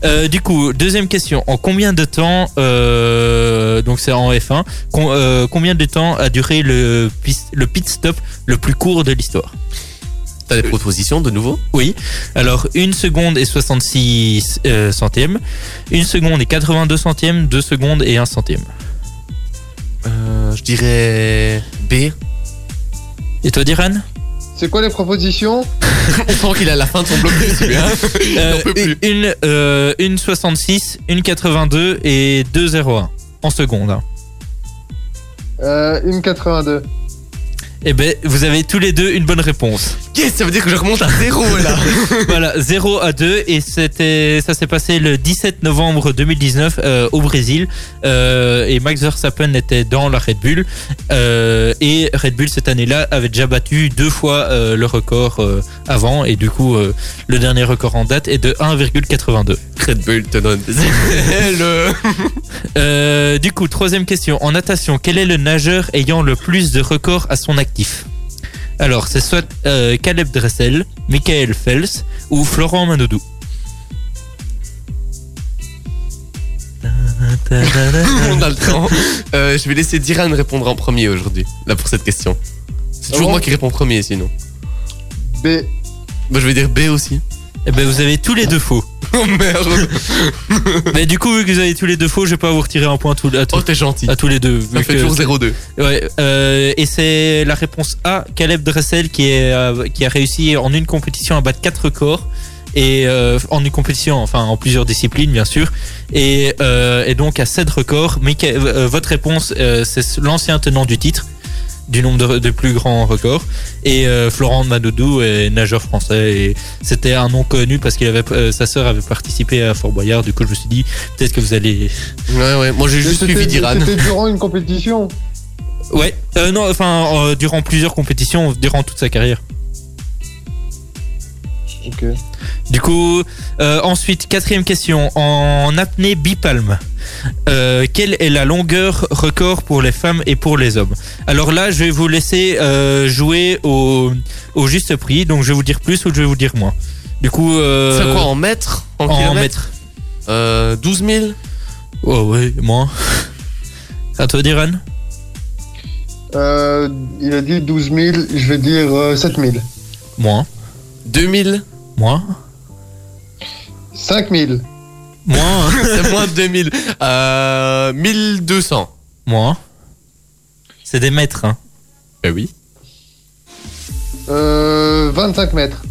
euh, du coup, deuxième question. En combien de temps, euh, donc c'est en F un, com- euh, combien de temps a duré le, pis- le pit stop le plus court de l'histoire ? T'as des propositions de nouveau ? Oui. Alors, une seconde et soixante-six euh, centièmes, une seconde et quatre-vingt-deux centièmes, deux secondes et un centième. Euh, je dirais B. Et toi, Diran ? C'est quoi les propositions? On sent qu'il a la fin de son bloc de celui-là. euh, une, euh, une soixante-six, une quatre-vingt-deux et deux zéro un en seconde. Euh, une quatre-vingt-deux. Eh ben, vous avez tous les deux une bonne réponse. Yes, ça veut dire que je remonte à zéro là. Voilà, zéro à deux et c'était, ça s'est passé le dix-sept novembre deux mille dix-neuf euh, au Brésil euh, et Max Verstappen était dans la Red Bull euh, et Red Bull cette année-là avait déjà battu deux fois euh, le record euh, avant et du coup euh, le dernier record en date est de un virgule quatre-vingt-deux. Red Bull te donne le... euh, du coup, troisième question. En natation, quel est le nageur ayant le plus de records à son actif? Alors, c'est soit euh, Caleb Dressel, Michael Phelps ou Florent Manodou. On a le temps. Euh, je vais laisser Diran répondre en premier aujourd'hui, là pour cette question. C'est toujours oh. moi qui réponds en premier sinon. B. Bah, je vais dire B aussi. Eh ben, vous avez tous les deux faux. Oh merde. Mais du coup, vu que vous avez tous les deux faux, je vais pas vous retirer un point tout, à, tout, oh, t'es gentil. À tous les deux. Ça fait que, toujours zéro deux. Ouais, euh, et c'est la réponse A, Caleb Dressel qui, est, qui a réussi en une compétition à battre quatre records. Et euh, en une compétition, enfin en plusieurs disciplines bien sûr. Et, euh, et donc à sept records. Mais euh, votre réponse, euh, c'est l'ancien tenant du titre, du nombre de, de plus grands records. Et euh, Florent Manodou est nageur français et c'était un nom connu parce qu'il avait euh, sa sœur avait participé à Fort Boyard. Du coup je me suis dit peut-être que vous allez... Ouais ouais, moi j'ai juste suivi Diran. C'était durant une compétition. Ouais, euh, non, enfin euh, durant plusieurs compétitions, durant toute sa carrière. Ok. Du coup, euh, ensuite, quatrième question. En apnée bipalme, euh, quelle est la longueur record pour les femmes et pour les hommes? Alors là, je vais vous laisser euh, jouer au, au juste prix. Donc, je vais vous dire plus ou je vais vous dire moins. Du coup, euh, c'est quoi, en mètres? En, en mètres. Euh, douze mille? Oh ouais, moins. À toi, Diran. Euh, il a dit douze mille, je vais dire euh, sept mille. Moins. deux mille? Moins. cinq mille. Moins. C'est moins de deux mille. Euh, mille deux cents. Moins. C'est des mètres. Hein. Ben oui. Euh, vingt-cinq mètres.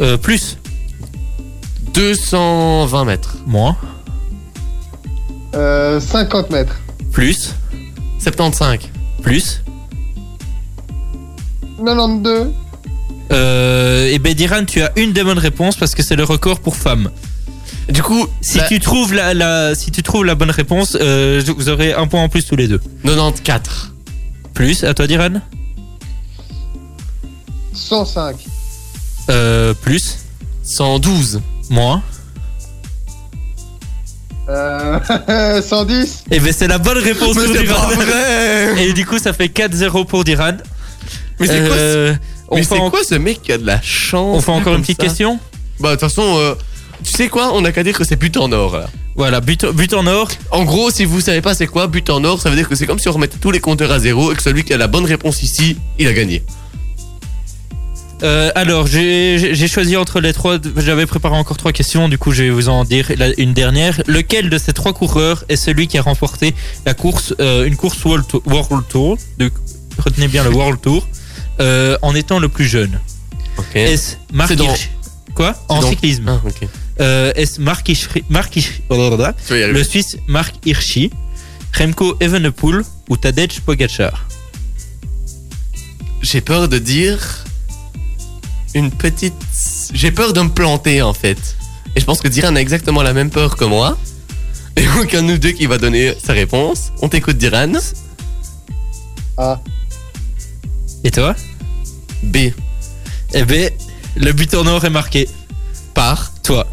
Euh, plus. deux cent vingt mètres. Moins. Euh, cinquante mètres. Plus. soixante-quinze. Plus. quatre-vingt-douze. Euh, et ben Diran, tu as une des bonnes réponses parce que c'est le record pour femmes. Du coup, si bah, tu trouves la, la si tu trouves la bonne réponse, euh, vous aurez un point en plus tous les deux. quatre-vingt-quatorze. Plus. À toi, Diran. cent cinq. Euh, plus. cent douze. Moins. Euh, cent dix. Et ben c'est la bonne réponse pour Diran. Et du coup, ça fait quatre zéro pour Diran. Mais c'est euh, quoi? On Mais c'est en... quoi ce mec qui a de la chance? On fait encore une petite ça. question. Bah de toute façon, euh, tu sais quoi, on n'a qu'à dire que c'est but en or là. Voilà, but, but en or. En gros, si vous savez pas c'est quoi but en or, ça veut dire que c'est comme si on remettait tous les compteurs à zéro et que celui qui a la bonne réponse ici, il a gagné. Euh, alors, j'ai, j'ai choisi entre les trois. J'avais préparé encore trois questions. Du coup, je vais vous en dire une dernière. Lequel de ces trois coureurs est celui qui a remporté la course, euh, une course World Tour, World Tour de, retenez bien le World Tour. Euh, en étant le plus jeune. Okay. Est-ce Marc Hirschi... Quoi ? En cyclisme. Ah, okay. euh, est-ce Marc Hirschi... Marc Hirschi... Le Suisse Marc Hirschi, Remco Evenepoel ou Tadej Pogacar ? J'ai peur de dire... Une petite... J'ai peur de me planter, en fait. Et je pense que Diran a exactement la même peur que moi. Et aucun de nous deux qui va donner sa réponse. On t'écoute, Diran. Ah. Et toi ? B. Eh ben, le but en or est marqué par toi.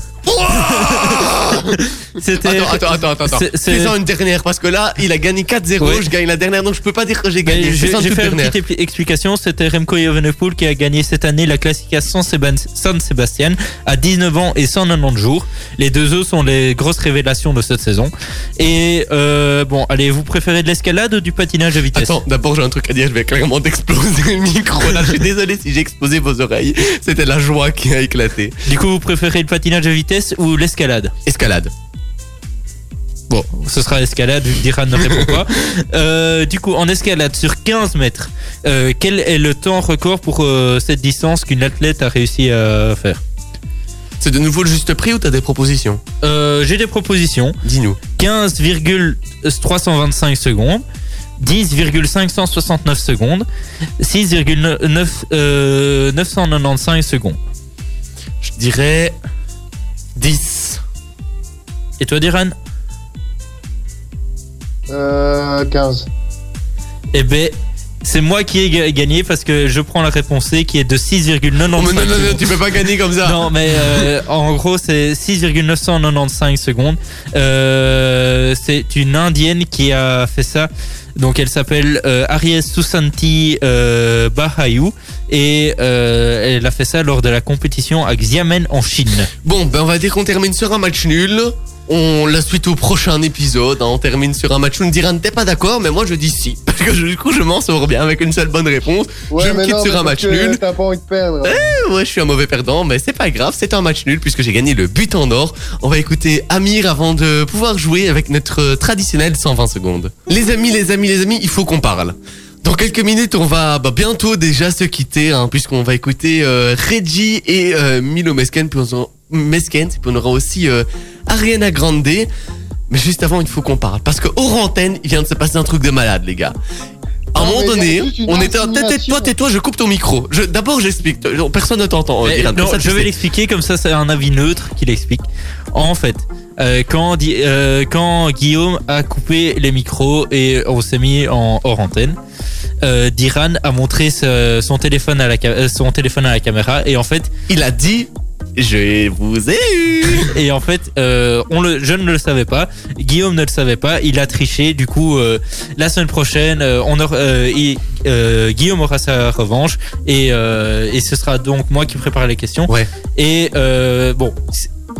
C'était... Attends, attends, attends, attends. Fais-en une dernière parce que là, il a gagné quatre zéro. Ouais. Je gagne la dernière, donc je peux pas dire que j'ai gagné. Je, je, je fais une petite explication. C'était Remco Evenepoel qui a gagné cette année la Classica San Sebastian à dix-neuf ans et cent quatre-vingt-dix jours. Les deux œufs sont les grosses révélations de cette saison. Et euh, bon, allez, vous préférez de l'escalade ou du patinage à vitesse? Attends, d'abord j'ai un truc à dire. Je vais clairement exploser le micro. Là, je suis désolé si j'ai explosé vos oreilles. C'était la joie qui a éclaté. Du coup, vous préférez le patinage à vitesse ou l'escalade? Escalade. Bon, ce sera escalade, vu que Diran ne répond pas. Euh, du coup, en escalade sur quinze mètres, euh, quel est le temps record pour euh, cette distance qu'une athlète a réussi à faire? C'est de nouveau le juste prix ou t'as des propositions? euh, J'ai des propositions. Dis-nous. quinze virgule trois cent vingt-cinq secondes, dix virgule cinq cent soixante-neuf secondes, six virgule neuf cent quatre-vingt-quinze secondes. Je dirais dix. Et toi, Diran? Euh, quinze. Eh ben, c'est moi qui ai gagné parce que je prends la réponse C qui est de six virgule neuf cent quatre-vingt-quinze. Oh, mais non, non, non, tu peux pas gagner comme ça. Non, mais euh, en gros, c'est six virgule neuf cent quatre-vingt-quinze secondes. Euh, c'est une Indienne qui a fait ça. Donc, elle s'appelle euh, Aries Susanti euh, Bahayou et euh, elle a fait ça lors de la compétition à Xiamen en Chine. Bon, ben on va dire qu'on termine sur un match nul. On la suite au prochain épisode, hein, on termine sur un match où Diran t'es pas d'accord, mais moi je dis si. Parce que du coup je m'en sors bien avec une seule bonne réponse. Ouais, je me quitte non, sur un match nul. T'as pas envie de perdre. Eh, ouais, je suis un mauvais perdant, mais c'est pas grave, c'est un match nul puisque j'ai gagné le but en or. On va écouter Amir avant de pouvoir jouer avec notre traditionnel cent vingt secondes. Les amis, les amis, les amis, il faut qu'on parle. Dans quelques minutes, on va bah, bientôt déjà se quitter, hein, puisqu'on va écouter euh, Reggie et euh, Milo Mesken, puis on, Mesken, puis on aura aussi euh, Ariana Grande. Mais juste avant, il faut qu'on parle, parce que hors antenne, il vient de se passer un truc de malade, les gars. À un moment donné, on était en tête, toi, tais-toi, je coupe ton micro. Je, d'abord, j'explique. Personne ne t'entend. Euh, Diran, non, ça, je vais sais. l'expliquer, comme ça, c'est un avis neutre qui l'explique. En fait, euh, quand, euh, quand Guillaume a coupé les micros et on s'est mis en hors antenne, euh, Diran a montré ce, son, téléphone à la, son téléphone à la caméra et en fait, il a dit... Je vous ai eu. Et en fait, euh, on le, je ne le savais pas. Guillaume ne le savait pas. Il a triché. Du coup, euh, la semaine prochaine, euh, on aura, euh, il, euh, Guillaume aura sa revanche. Et, euh, et ce sera donc moi qui prépare les questions. Ouais. Et euh, bon,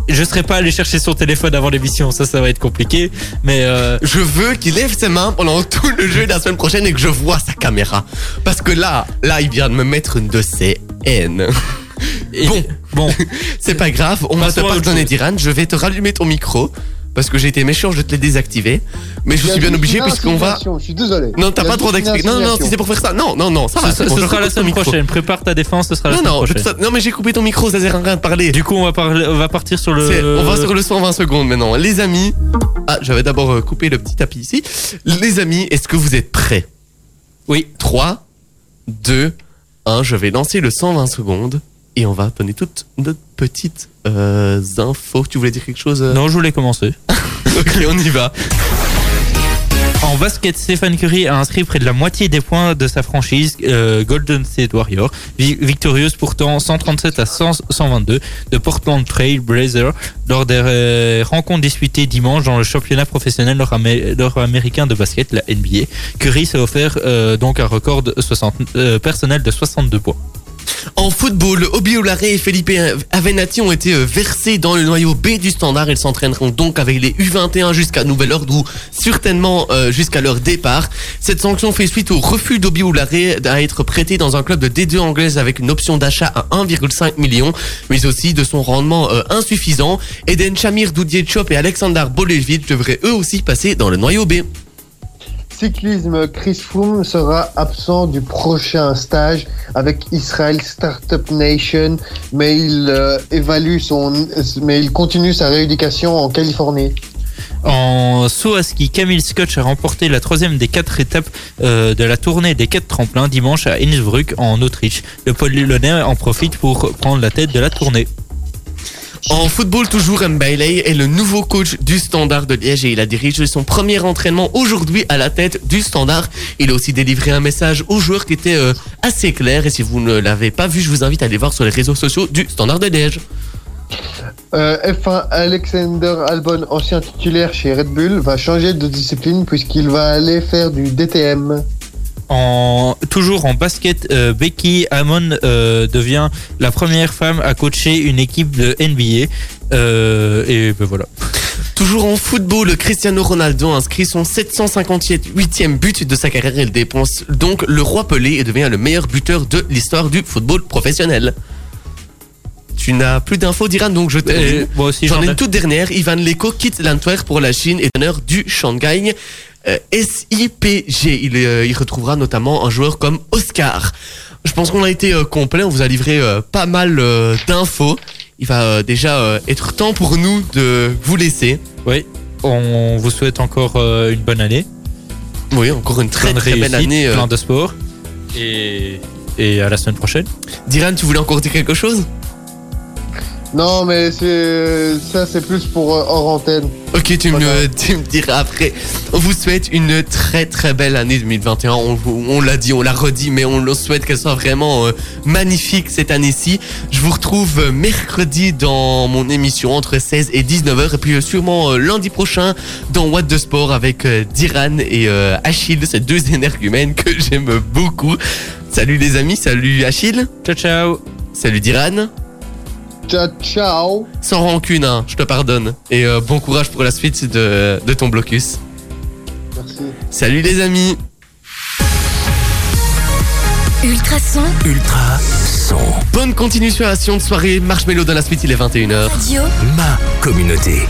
je serai pas allé chercher son téléphone avant l'émission. Ça, ça va être compliqué. Mais euh... je veux qu'il lève ses mains pendant tout le jeu de la semaine prochaine et que je vois sa caméra. Parce que là, là, il vient de me mettre une de ses haines. Et bon, bon. C'est pas grave, on va te pardonner Diran, je vais te rallumer ton micro parce que j'ai été méchant, je te l'ai désactivé. Mais je suis bien obligé puisqu'on va... Je suis désolé. Non, t'as pas trop d'explication. Non, non, si c'est pour faire ça. Non, non, non, ça va. Ce, ce, ce sera la semaine prochaine. Prépare ta défense, ce sera la semaine prochaine. Non, non, mais j'ai coupé ton micro, ça sert à rien de parler. Du coup, on va, parler, on va partir sur le... C'est, on va sur le cent vingt secondes maintenant. Les amis... Ah, j'avais d'abord coupé le petit tapis ici. Les amis, est-ce que vous êtes prêts? Oui. trois, deux, un, je vais lancer le cent vingt secondes. Et on va donner toutes nos petites euh, infos. Tu voulais dire quelque chose euh... Non, je voulais commencer. Ok, on y va. En basket, Stephen Curry a inscrit près de la moitié des points de sa franchise euh, Golden State Warriors, victorieuse pourtant cent trente-sept à cent vingt-deux de Portland Trail Blazers lors des euh, rencontres disputées dimanche dans le championnat professionnel nord-américain de basket, la N B A. Curry s'est offert euh, donc un record de soixante, euh, personnel de soixante-deux points. En football, Obi Olaré et Felipe Avenatti ont été versés dans le noyau B du Standard. Ils s'entraîneront donc avec les U vingt et un jusqu'à nouvel ordre ou certainement jusqu'à leur départ. Cette sanction fait suite au refus d'Obi Olaré à être prêté dans un club de D deux anglaise avec une option d'achat à un virgule cinq million, mais aussi de son rendement insuffisant. Eden Chamir, Doudier Chop et Alexander Bolevic devraient eux aussi passer dans le noyau B. Cyclisme, Chris Froome sera absent du prochain stage avec Israel Startup Nation, mais il euh, évalue son, mais il continue sa rééducation en Californie. En saut à ski, Camille Scotch a remporté la troisième des quatre étapes euh, de la tournée des quatre tremplins dimanche à Innsbruck en Autriche. Le Polonais en profite pour prendre la tête de la tournée. En football, toujours, Mbailey est le nouveau coach du Standard de Liège et il a dirigé son premier entraînement aujourd'hui à la tête du Standard. Il a aussi délivré un message aux joueurs qui était euh, assez clair et si vous ne l'avez pas vu, je vous invite à aller voir sur les réseaux sociaux du Standard de Liège. Euh, F un, Alexander Albon, ancien titulaire chez Red Bull, va changer de discipline puisqu'il va aller faire du D T M. En, toujours en basket, euh, Becky Hammon euh, devient la première femme à coacher une équipe de N B A. Euh, et ben voilà. Toujours en football, Cristiano Ronaldo inscrit son sept cent cinquante-huitième but de sa carrière. Il dépense donc le roi Pelé et devient le meilleur buteur de l'histoire du football professionnel. tu n'as plus d'infos d'Iran, donc je euh, moi aussi, j'en ai une toute dernière. Ivan Leko quitte l'Antwerp pour la Chine et honneur du Shanghai euh, S I P G. Il, euh, il retrouvera notamment un joueur comme Oscar. Je pense qu'on a été euh, complet, on vous a livré euh, pas mal euh, d'infos. Il va euh, déjà euh, être temps pour nous de vous laisser. Oui, on vous souhaite encore euh, une bonne année. Oui, encore une très, très belle année. Euh... Plein de sport. Et... et à la semaine prochaine. Diran, tu voulais encore dire quelque chose ? Non, mais c'est... ça, c'est plus pour euh, hors antenne. Ok, tu, voilà. me, tu me diras après. On vous souhaite une très, très belle année vingt vingt et un. On, on l'a dit, on l'a redit, mais on le souhaite qu'elle soit vraiment euh, magnifique cette année-ci. Je vous retrouve mercredi dans mon émission entre seize et dix-neuf heures. Et puis euh, sûrement euh, lundi prochain dans What the Sport avec euh, Diran et euh, Achille, ces deux énergumènes que j'aime beaucoup. Salut les amis, salut Achille. Ciao, ciao. Salut Diran. Ciao, ciao. Sans rancune, hein, je te pardonne. Et euh, bon courage pour la suite de, de ton blocus. Merci. Salut les amis. Ultrason. Ultrason. Bonne continuation de soirée. Marshmello dans la suite, il est vingt et une heures. Radio. Ma communauté.